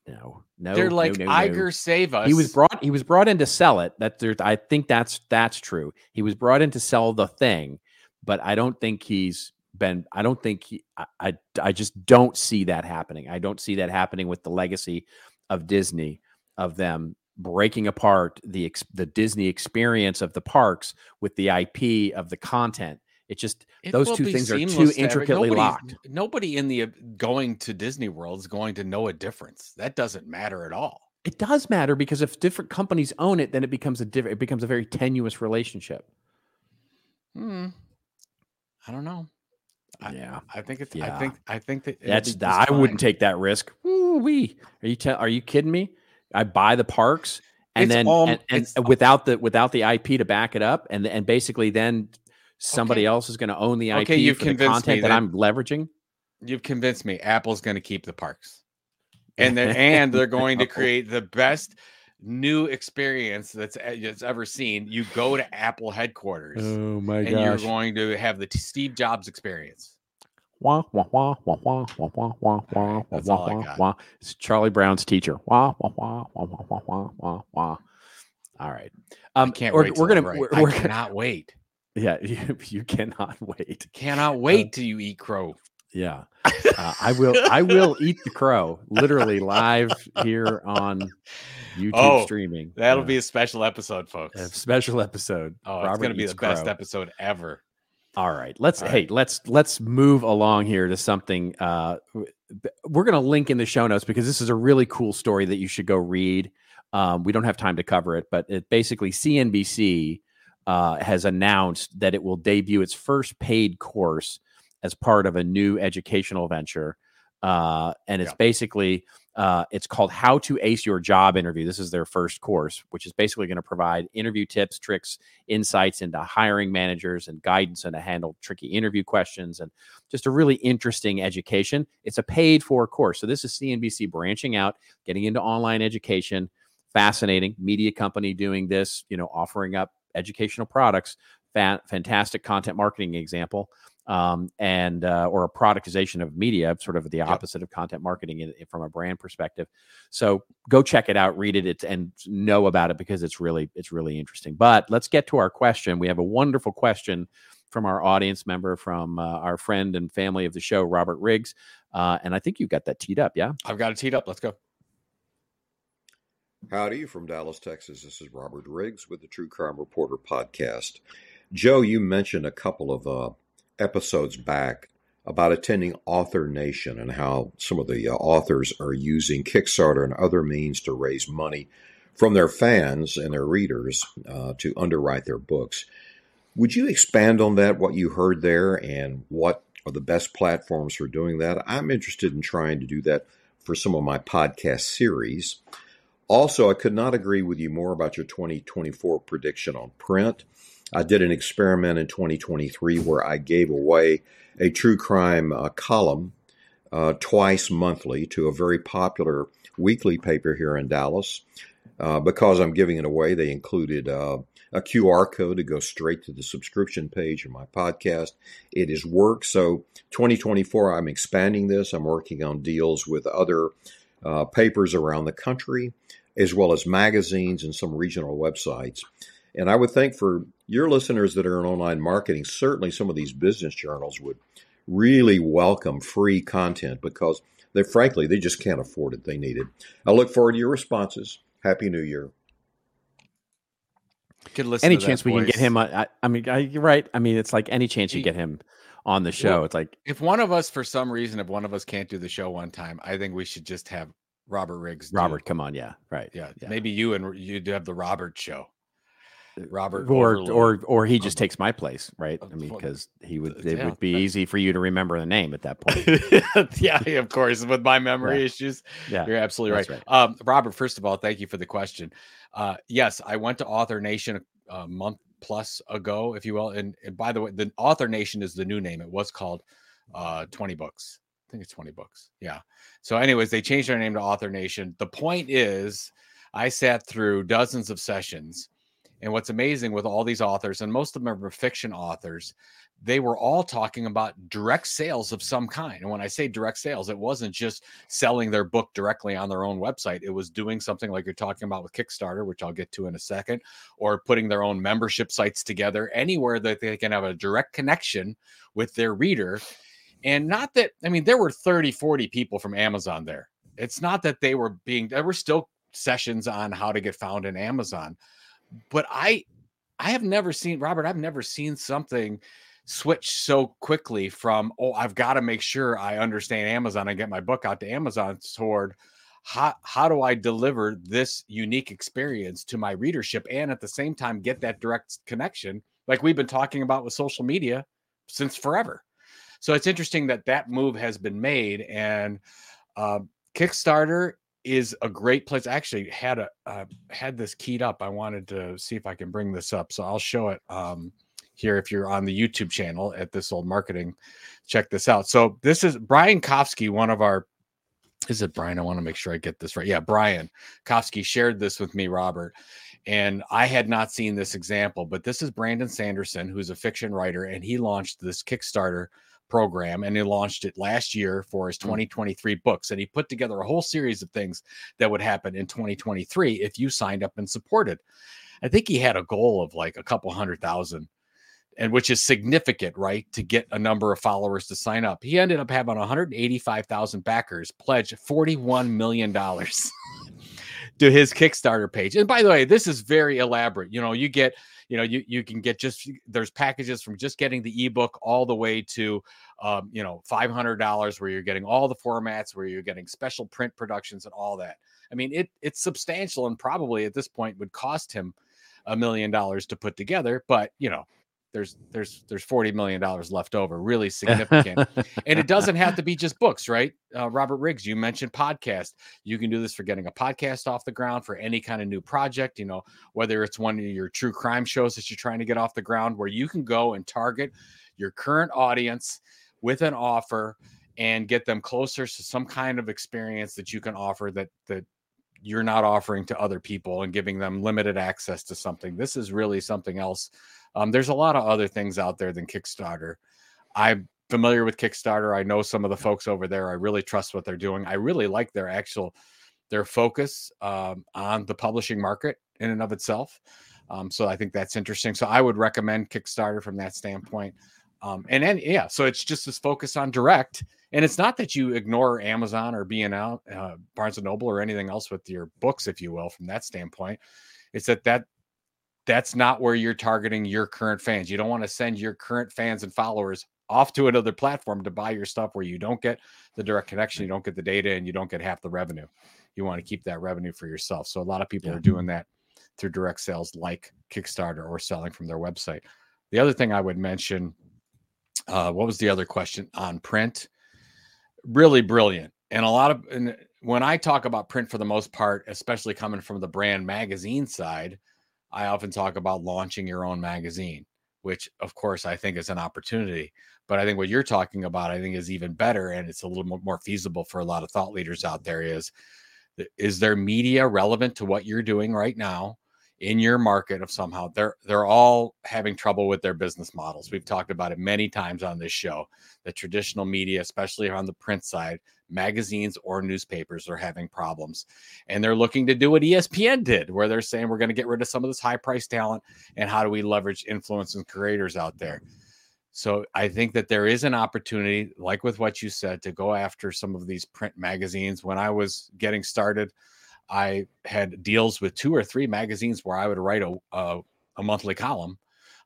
No. They're like, Iger, save us. He was brought in to sell it. I think that's true. He was brought in to sell the thing, but I don't think he's been. I don't think he. I just don't see that happening. I don't see that happening with the legacy of Disney, of them breaking apart the Disney experience of the parks with the IP of the content. It's just those two things are too intricately locked. Nobody in the going to Disney World is going to know a difference. That doesn't matter at all. It does matter, because if different companies own it, then it becomes a very tenuous relationship. I don't know. I wouldn't take that risk. Woo-wee. Are you kidding me? I buy the parks and without the IP to back it up. And basically then somebody else is going to own the IP for the content that I'm leveraging. You've convinced me. Apple's going to keep the parks, and then, and they're going to create the best new experience that's ever seen. You go to Apple headquarters. Oh my gosh. And you're going to have the Steve Jobs experience. Wah, wah, wah, wah, wah, wah, wah, wah, wah, that's wah, all I got. Wah. It's Charlie Brown's teacher. Wah, wah, wah, wah, wah, wah, wah, wah, wah. All right. I cannot wait. Yeah, you cannot wait. Cannot wait till you eat crow. Yeah. I will eat the crow literally live here on YouTube streaming. That'll be a special episode, folks. A special episode. Oh, Robert, it's going to be the best episode ever. All right, let's move along here to something. We're going to link in the show notes, because this is a really cool story that you should go read. We don't have time to cover it, but it basically CNBC has announced that it will debut its first paid course as part of a new educational venture, and it's basically it's called How to Ace Your Job Interview. This is their first course, which is basically going to provide interview tips, tricks, insights into hiring managers, and guidance on how to handle tricky interview questions, and just a really interesting education. It's a paid for course. So this is CNBC branching out, getting into online education. Fascinating. Media company doing this, offering up educational products. Fantastic content marketing example. Or a productization of media, sort of the opposite of content marketing from a brand perspective. So go check it out, read it, and know about it, because it's really interesting. But let's get to our question. We have a wonderful question from our audience member, from our friend and family of the show, Robert Riggs. And I think you've got that teed up, yeah? I've got it teed up. Let's go. Howdy from Dallas, Texas. This is Robert Riggs with the True Crime Reporter podcast. Joe, you mentioned a couple of episodes back about attending Author Nation and how some of the authors are using Kickstarter and other means to raise money from their fans and their readers to underwrite their books. Would you expand on that, what you heard there, and what are the best platforms for doing that? I'm interested in trying to do that for some of my podcast series. Also, I could not agree with you more about your 2024 prediction on print. I did an experiment in 2023 where I gave away a true crime column twice monthly to a very popular weekly paper here in Dallas. Because I'm giving it away, they included a QR code to go straight to the subscription page of my podcast. It is work. So 2024, I'm expanding this. I'm working on deals with other papers around the country, as well as magazines and some regional websites. And I would think for your listeners that are in online marketing, certainly some of these business journals would really welcome free content, because they just can't afford it. They need it. I look forward to your responses. Happy New Year. Any chance we can get him? You're right. I mean, it's like any chance you get him on the show. Well, it's like if one of us, for some reason, can't do the show one time, I think we should just have Robert Riggs. Come on. Yeah. Right. Yeah. Maybe you do have the Robert show. Robert or he just takes my place, right? I mean, because he would it would be easy for you to remember the name at that point. Yeah, of course, with my memory issues. Yeah, you're absolutely right. Robert, first of all, thank you for the question. Yes, I went to Author Nation a month plus ago, if you will. And by the way, the Author Nation is the new name. It was called 20 Books. I think it's 20 Books. Yeah. So anyways, they changed their name to Author Nation. The point is, I sat through dozens of sessions. And what's amazing with all these authors, and most of them are fiction authors, they were all talking about direct sales of some kind. And when I say direct sales, it wasn't just selling their book directly on their own website. It was doing something like you're talking about with Kickstarter, which I'll get to in a second, or putting their own membership sites together, anywhere that they can have a direct connection with their reader. And not that, I mean, there were 30, 40 people from Amazon there. It's not that they were being, there were still sessions on how to get found in Amazon. But I have never seen, Robert, I've never seen something switch so quickly from, oh, I've got to make sure I understand Amazon and get my book out to Amazon, toward how do I deliver this unique experience to my readership and at the same time get that direct connection like we've been talking about with social media since forever. So it's interesting that that move has been made. And Kickstarter is a great place. I actually had had this keyed up. I wanted to see if I can bring this up, so I'll show it here. If you're on the YouTube channel at This Old Marketing, check this out. So this is Brian Kofsky, one of our, is it Brian? I want to make sure I get this right. Yeah, Brian Kofsky shared this with me, Robert, and I had not seen this example, but this is Brandon Sanderson, who's a fiction writer, and he launched this Kickstarter program, and he launched it last year for his 2023 books, and he put together a whole series of things that would happen in 2023 if you signed up and supported. I think he had a goal of like a couple 100,000, and which is significant, right, to get a number of followers to sign up. He ended up having 185,000 backers pledge $41 million to his Kickstarter page. And by the way, this is very elaborate. You know, you get, you know, you can get, just, there's packages from just getting the ebook all the way to, you know, $500, where you're getting all the formats, where you're getting special print productions and all that. I mean, it's substantial, and probably at this point would cost him $1 million to put together. But, you know, there's $40 million left over, really significant. And it doesn't have to be just books, right? Robert Riggs, you mentioned podcast. You can do this for getting a podcast off the ground, for any kind of new project, you know, whether it's one of your true crime shows that you're trying to get off the ground, where you can go and target your current audience with an offer and get them closer to some kind of experience that you can offer that you're not offering to other people, and giving them limited access to something. This is really something else. There's a lot of other things out there than Kickstarter. I'm familiar with Kickstarter. I know some of the folks over there. I really trust what they're doing. I really like their focus on the publishing market in and of itself. So I think that's interesting. So I would recommend Kickstarter from that standpoint. And then, yeah, so it's just this focus on direct. And it's not that you ignore Amazon or B&L, Barnes & Noble, or anything else with your books, if you will, from that standpoint. It's that's not where you're targeting your current fans. You don't want to send your current fans and followers off to another platform to buy your stuff, where you don't get the direct connection, you don't get the data, and you don't get half the revenue. You want to keep that revenue for yourself. So a lot of people are doing that through direct sales like Kickstarter, or selling from their website. The other thing I would mention, what was the other question on print? Really brilliant. And a lot of, and when I talk about print, for the most part, especially coming from the brand magazine side, I often talk about launching your own magazine, which of course I think is an opportunity, but I think what you're talking about, I think, is even better. And it's a little more feasible for a lot of thought leaders out there. Is there media relevant to what you're doing right now in your market of somehow? They're all having trouble with their business models. We've talked about it many times on this show. The traditional media, especially on the print side, magazines or newspapers, are having problems, and they're looking to do what ESPN did, where they're saying, we're going to get rid of some of this high price talent, and how do we leverage influence and creators out there? So I think that there is an opportunity, like with what you said, to go after some of these print magazines. When I was getting started, I had deals with 2 or 3 magazines where I would write a monthly column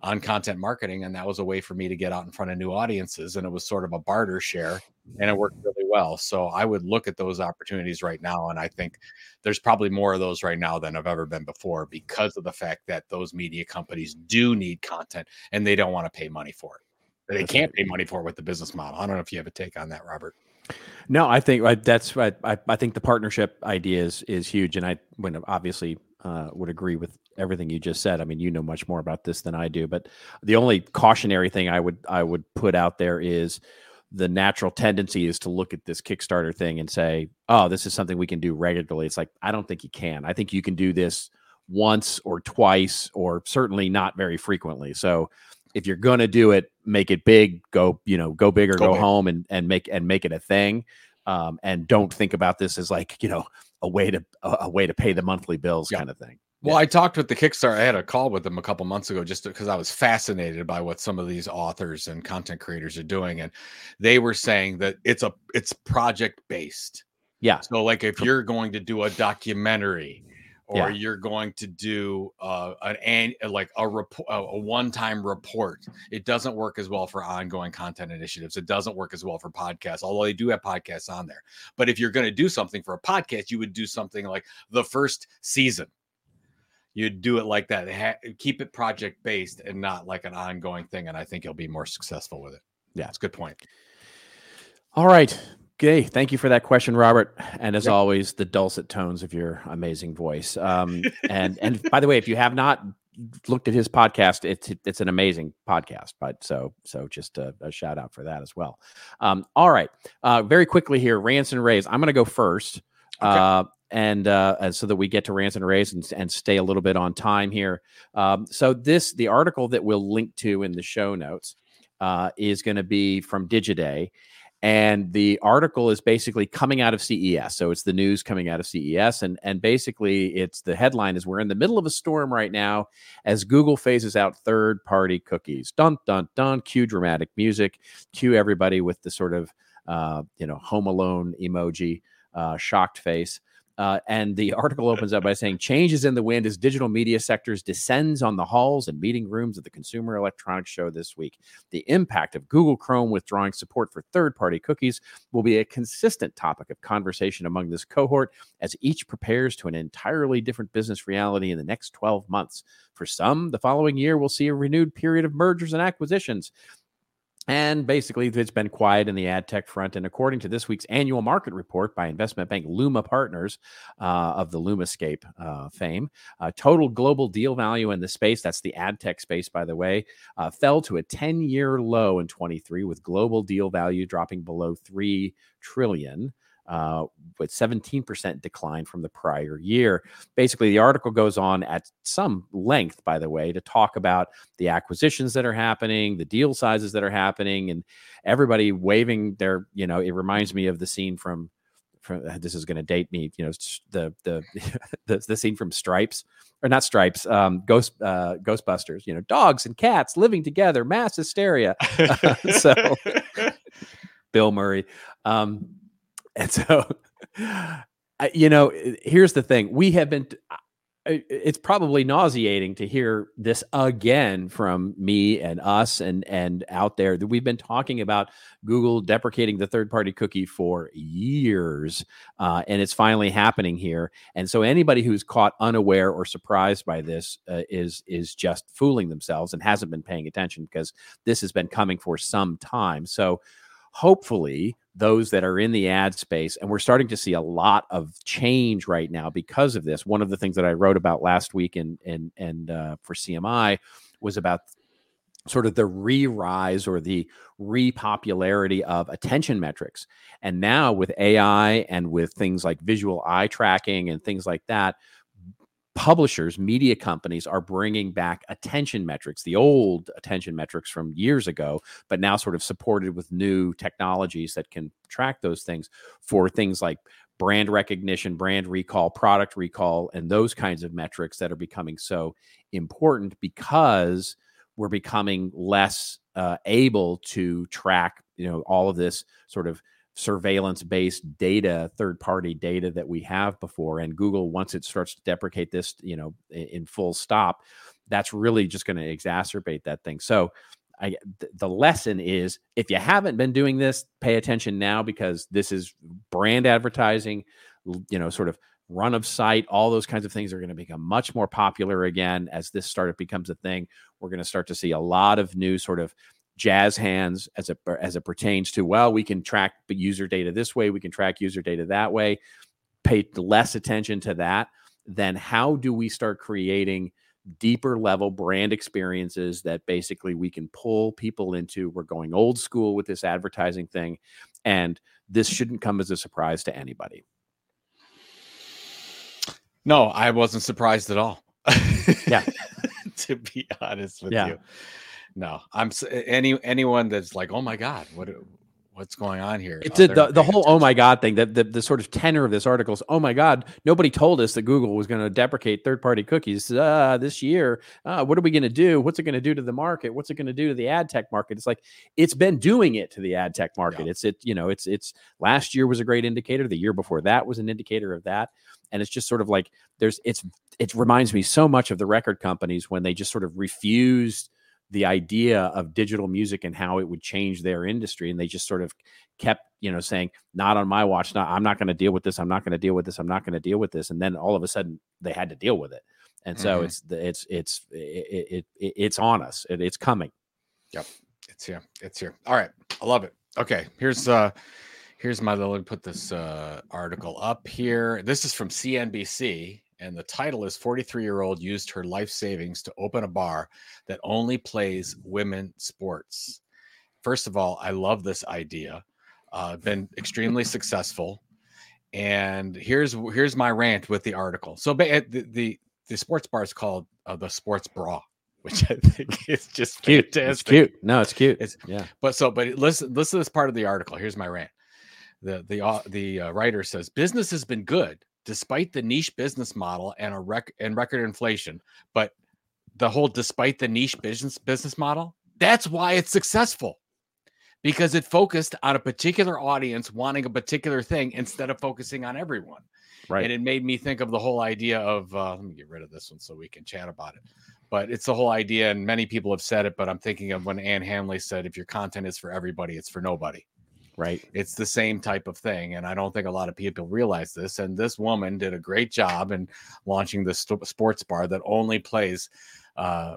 on content marketing. And that was a way for me to get out in front of new audiences. And it was sort of a barter share, and it worked really well. So I would look at those opportunities right now. And I think there's probably more of those right now than I've ever been before, because of the fact that those media companies do need content and they don't want to pay money for it. They can't pay money for it with the business model. I don't know if you have a take on that, Robert. No, I think that's right. I think the partnership idea is huge. And I would obviously would agree with everything you just said. I mean, you know much more about this than I do, but the only cautionary thing I would put out there is the natural tendency is to look at this Kickstarter thing and say, oh, this is something we can do regularly. It's like, I don't think you can. I think you can do this once or twice, or certainly not very frequently. So if you're going to do it, make it big, go big or go home, and make it a thing. And don't think about this as like, a way to pay the monthly bills kind of thing. Well, yeah. I talked with the Kickstarter. I had a call with them a couple months ago just because I was fascinated by what some of these authors and content creators are doing. And they were saying that it's project based. Yeah. So like if you're going to do a documentary, or you're going to do a one-time report. It doesn't work as well for ongoing content initiatives. It doesn't work as well for podcasts, although they do have podcasts on there. But if you're going to do something for a podcast, you would do something like the first season. You'd do it like that. Keep it project-based and not like an ongoing thing, and I think you'll be more successful with it. Yeah, it's a good point. All right. Okay, thank you for that question, Robert. And as always, the dulcet tones of your amazing voice. And by the way, if you have not looked at his podcast, it's an amazing podcast. But so just a shout out for that as well. All right, very quickly here, rants and raves. I'm going to go first, and so that we get to rants and raves and stay a little bit on time here. So the article that we'll link to in the show notes is going to be from Digiday. And the article is basically coming out of CES. So it's the news coming out of CES. And basically, it's the headline is, we're in the middle of a storm right now as Google phases out third-party cookies. Dun, dun, dun. Cue dramatic music. Cue everybody with the sort of, Home Alone emoji, shocked face. And the article opens up by saying, changes in the wind as digital media sectors descends on the halls and meeting rooms of the Consumer Electronics Show this week. The impact of Google Chrome withdrawing support for third-party cookies will be a consistent topic of conversation among this cohort as each prepares to an entirely different business reality in the next 12 months. For some, the following year will see a renewed period of mergers and acquisitions. And basically, it's been quiet in the ad tech front. And according to this week's annual market report by investment bank Luma Partners, of the LumaScape fame, total global deal value in the space, that's the ad tech space, by the way, fell to a 10-year low in 23, with global deal value dropping below $3 trillion. With 17% decline from the prior year. Basically, the article goes on at some length, by the way, to talk about the acquisitions that are happening, the deal sizes that are happening, and everybody waving their, it reminds me of the scene from this is going to date me, the scene from Stripes, or not Stripes, Ghostbusters, dogs and cats living together, mass hysteria. So Bill Murray, and so, here's the thing. We have been, it's probably nauseating to hear this again from me and us and out there, that we've been talking about Google deprecating the third-party cookie for years, and it's finally happening here. And so anybody who's caught unaware or surprised by this is just fooling themselves and hasn't been paying attention, because this has been coming for some time. So hopefully those that are in the ad space, and we're starting to see a lot of change right now because of this. One of the things that I wrote about last week and for CMI was about sort of the re-rise or the re-popularity of attention metrics. And now with AI and with things like visual eye tracking and things like that, publishers, media companies are bringing back attention metrics, the old attention metrics from years ago, but now sort of supported with new technologies that can track those things for things like brand recognition, brand recall, product recall, and those kinds of metrics that are becoming so important because we're becoming less able to track, all of this sort of surveillance-based data, third-party data that we have before. And Google, once it starts to deprecate this, in full stop, that's really just going to exacerbate that thing. So the lesson is, if you haven't been doing this, pay attention now, because this is brand advertising, sort of run of sight. All those kinds of things are going to become much more popular again as this startup becomes a thing. We're going to start to see a lot of new sort of jazz hands as it pertains to, well, we can track user data this way, we can track user data that way. Pay less attention to that. Then how do we start creating deeper level brand experiences that basically we can pull people into? We're going old school with this advertising thing, and this shouldn't come as a surprise to anybody. No, I wasn't surprised at all. Yeah. To be honest with you. No, I'm anyone that's like, oh my God, what's going on here? It's the whole attention. Oh my God thing. That the sort of tenor of this article is, oh my God, nobody told us that Google was going to deprecate third-party cookies this year. What are we going to do? What's it going to do to the market? What's it going to do to the ad tech market? It's like, it's been doing it to the ad tech market. Yeah. It's last year was a great indicator. The year before that was an indicator of that. And it's just sort of like it reminds me so much of the record companies when they just sort of refused the idea of digital music and how it would change their industry. And they just sort of kept, saying, not on my watch. I'm not going to deal with this. I'm not going to deal with this. I'm not going to deal with this. And then all of a sudden they had to deal with it. And so it's on us. It's coming. Yep. It's here. All right. I love it. Okay. Here's my little, put this article up here. This is from CNBC. And the title is 43-year-old used her life savings to open a bar that only plays women's sports. First of all, I love this idea. Been extremely successful. And here's my rant with the article. So the sports bar is called the Sports Bra, which I think is just cute. Fantastic. It's cute. No, it's cute. But listen to this part of the article. Here's my rant. The writer says, business has been good despite the niche business model and record inflation. But the whole despite the niche business model, that's why it's successful, because it focused on a particular audience wanting a particular thing instead of focusing on everyone. Right. And it made me think of the whole idea of, let me get rid of this one so we can chat about it. But it's the whole idea, and many people have said it, but I'm thinking of when Ann Hanley said, if your content is for everybody, it's for nobody. Right. It's the same type of thing. And I don't think a lot of people realize this. And this woman did a great job in launching this sports bar that only plays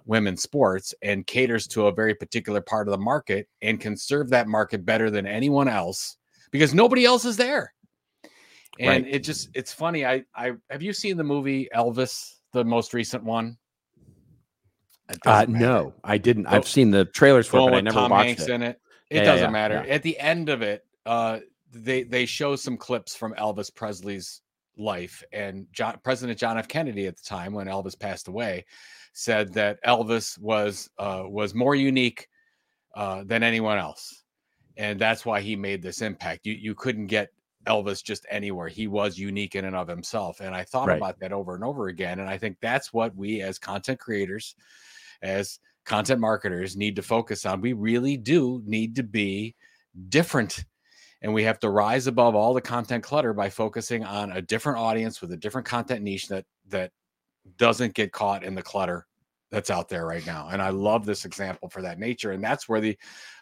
women's sports and caters to a very particular part of the market and can serve that market better than anyone else because nobody else is there. And right. It's funny. I have you seen the movie Elvis, the most recent one? No, I didn't. So, I've seen the trailers for it, but I never watched Hanks it. In it. It doesn't matter. Yeah. At the end of it, they show some clips from Elvis Presley's life. And President John F. Kennedy at the time, when Elvis passed away, said that Elvis was more unique than anyone else. And that's why he made this impact. You couldn't get Elvis just anywhere. He was unique in and of himself. And I thought about that over and over again. And I think that's what we as content creators, as content marketers need to focus on. We really do need to be different, and we have to rise above all the content clutter by focusing on a different audience with a different content niche that doesn't get caught in the clutter that's out there right now. And I love this example for that nature. And that's where the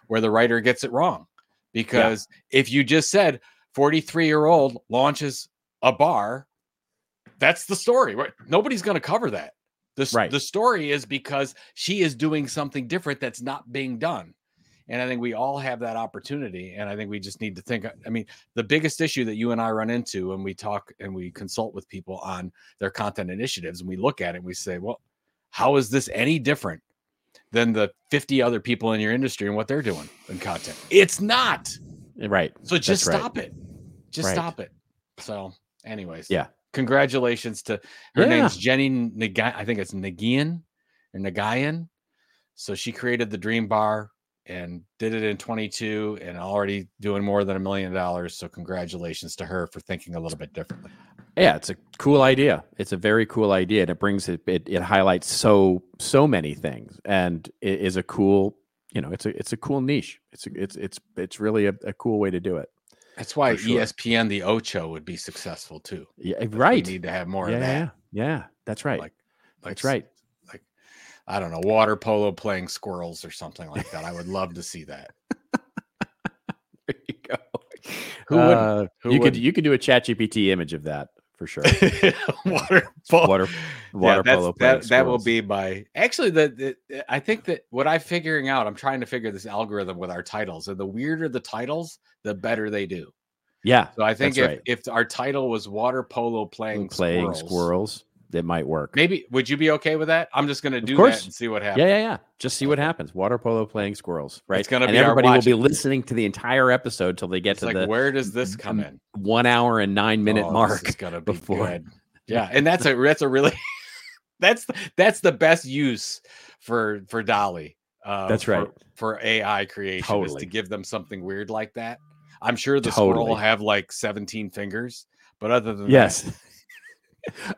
writer gets it wrong, because if you just said 43-year-old launches a bar, that's the story, right? Nobody's going to cover that. The story is because she is doing something different that's not being done. And I think we all have that opportunity. And I think we just need to think. I mean, the biggest issue that you and I run into when we talk and we consult with people on their content initiatives, and we look at it and we say, well, how is this any different than the 50 other people in your industry and what they're doing in content? It's not. Right. So just stop it. Just stop it. So anyways. Yeah. Congratulations to her. Name's Jenny Nagai. I think it's Nagian or Nagayan. So she created the Dream Bar and did it in 22 and already doing more than $1 million. So congratulations to her for thinking a little bit differently. Yeah, it's a cool idea. It's a very cool idea, and it brings it highlights so many things, and it is a cool, it's a cool niche. It's really a cool way to do it. That's why ESPN, the Ocho, would be successful too. Yeah, right. We need to have more of that. Yeah, that's right. Like, that's right. Like I don't know, water polo playing squirrels or something like that. I would love to see that. There you go. Who wouldn't? You could do a ChatGPT image of that for sure. water polo. That will be my. Actually, I think that what I'm figuring out, I'm trying to figure this algorithm with our titles, and the weirder the titles, the better they do. Yeah. So I think if our title was water polo playing squirrels, it might work. Maybe. Would you be okay with that? I'm just going to do that and see what happens. Yeah. Just see what happens. Water polo playing squirrels, right? It's going to be everybody will be listening to the entire episode till they get to the where does this come in? 1 hour and 9 minute mark. It's going to be good. Yeah, and that's a really that's the best use for Dolly. That's right. For AI creation is to give them something weird like that. I'm sure the squirrel will have like 17 fingers, but other than that,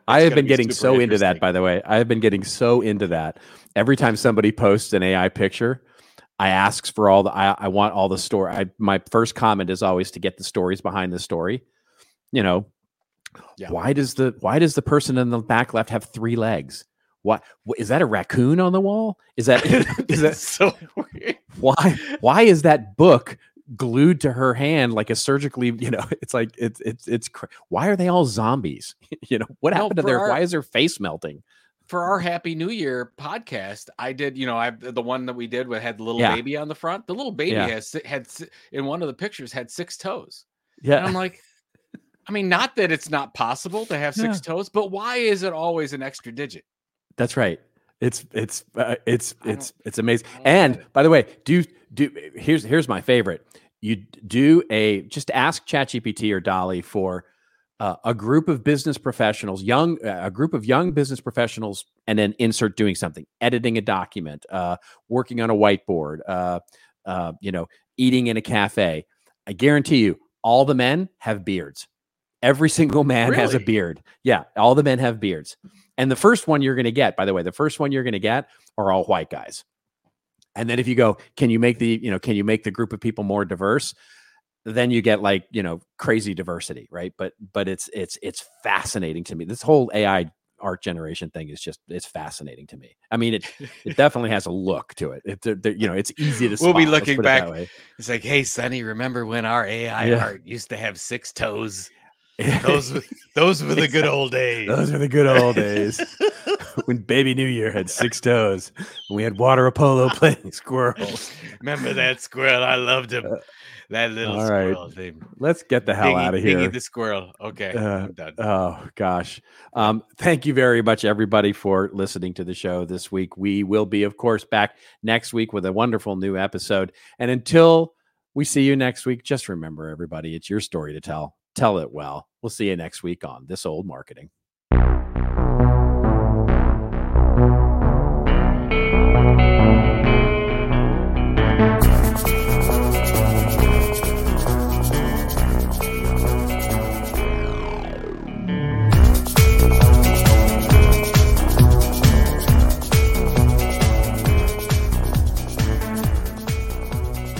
I have been getting so into that, by the way. I have been getting so into that. Every time somebody posts an AI picture, I ask for all the, I want all the story. My first comment is always to get the stories behind the story. You know, why does the person in the back left have three legs? What is that, a raccoon on the wall? Is that so weird? Why is that book glued to her hand like a surgically, you know, it's like it's why are they all zombies? You know, what happened to their why is their face melting? For our Happy New Year podcast, I did, you know, the one that we did with had the little baby on the front. The little baby had in one of the pictures had six toes. Yeah. And I'm like, I mean, not that it's not possible to have six toes, but why is it always an extra digit? That's right. It's amazing. And by the way, here's my favorite. You do just ask ChatGPT or Dolly for a group of young business professionals, and then insert doing something, editing a document, working on a whiteboard, you know, eating in a cafe. I guarantee you, all the men have beards. Every single man has a beard. Yeah, all the men have beards. And the first one you're going to get, by the way, are all white guys. And then if you go, can you make the group of people more diverse? Then you get like, you know, crazy diversity, right? But it's fascinating to me. This whole AI art generation thing is just, it's fascinating to me. I mean, it definitely has a look to it. You know, it's easy to spot. We'll be looking back. It's like, hey, Sonny, remember when our AI art used to have six toes? Those were the good old days. Those were the good old days when Baby New Year had six toes. And we had water polo playing squirrels. Remember that squirrel? I loved him. That little squirrel thing. Let's get the hell out of here. Dingy the squirrel. Okay, I'm done. Oh gosh. Thank you very much, everybody, for listening to the show this week. We will be, of course, back next week with a wonderful new episode. And until we see you next week, just remember, everybody, it's your story to tell. Tell it well. We'll see you next week on This Old Marketing.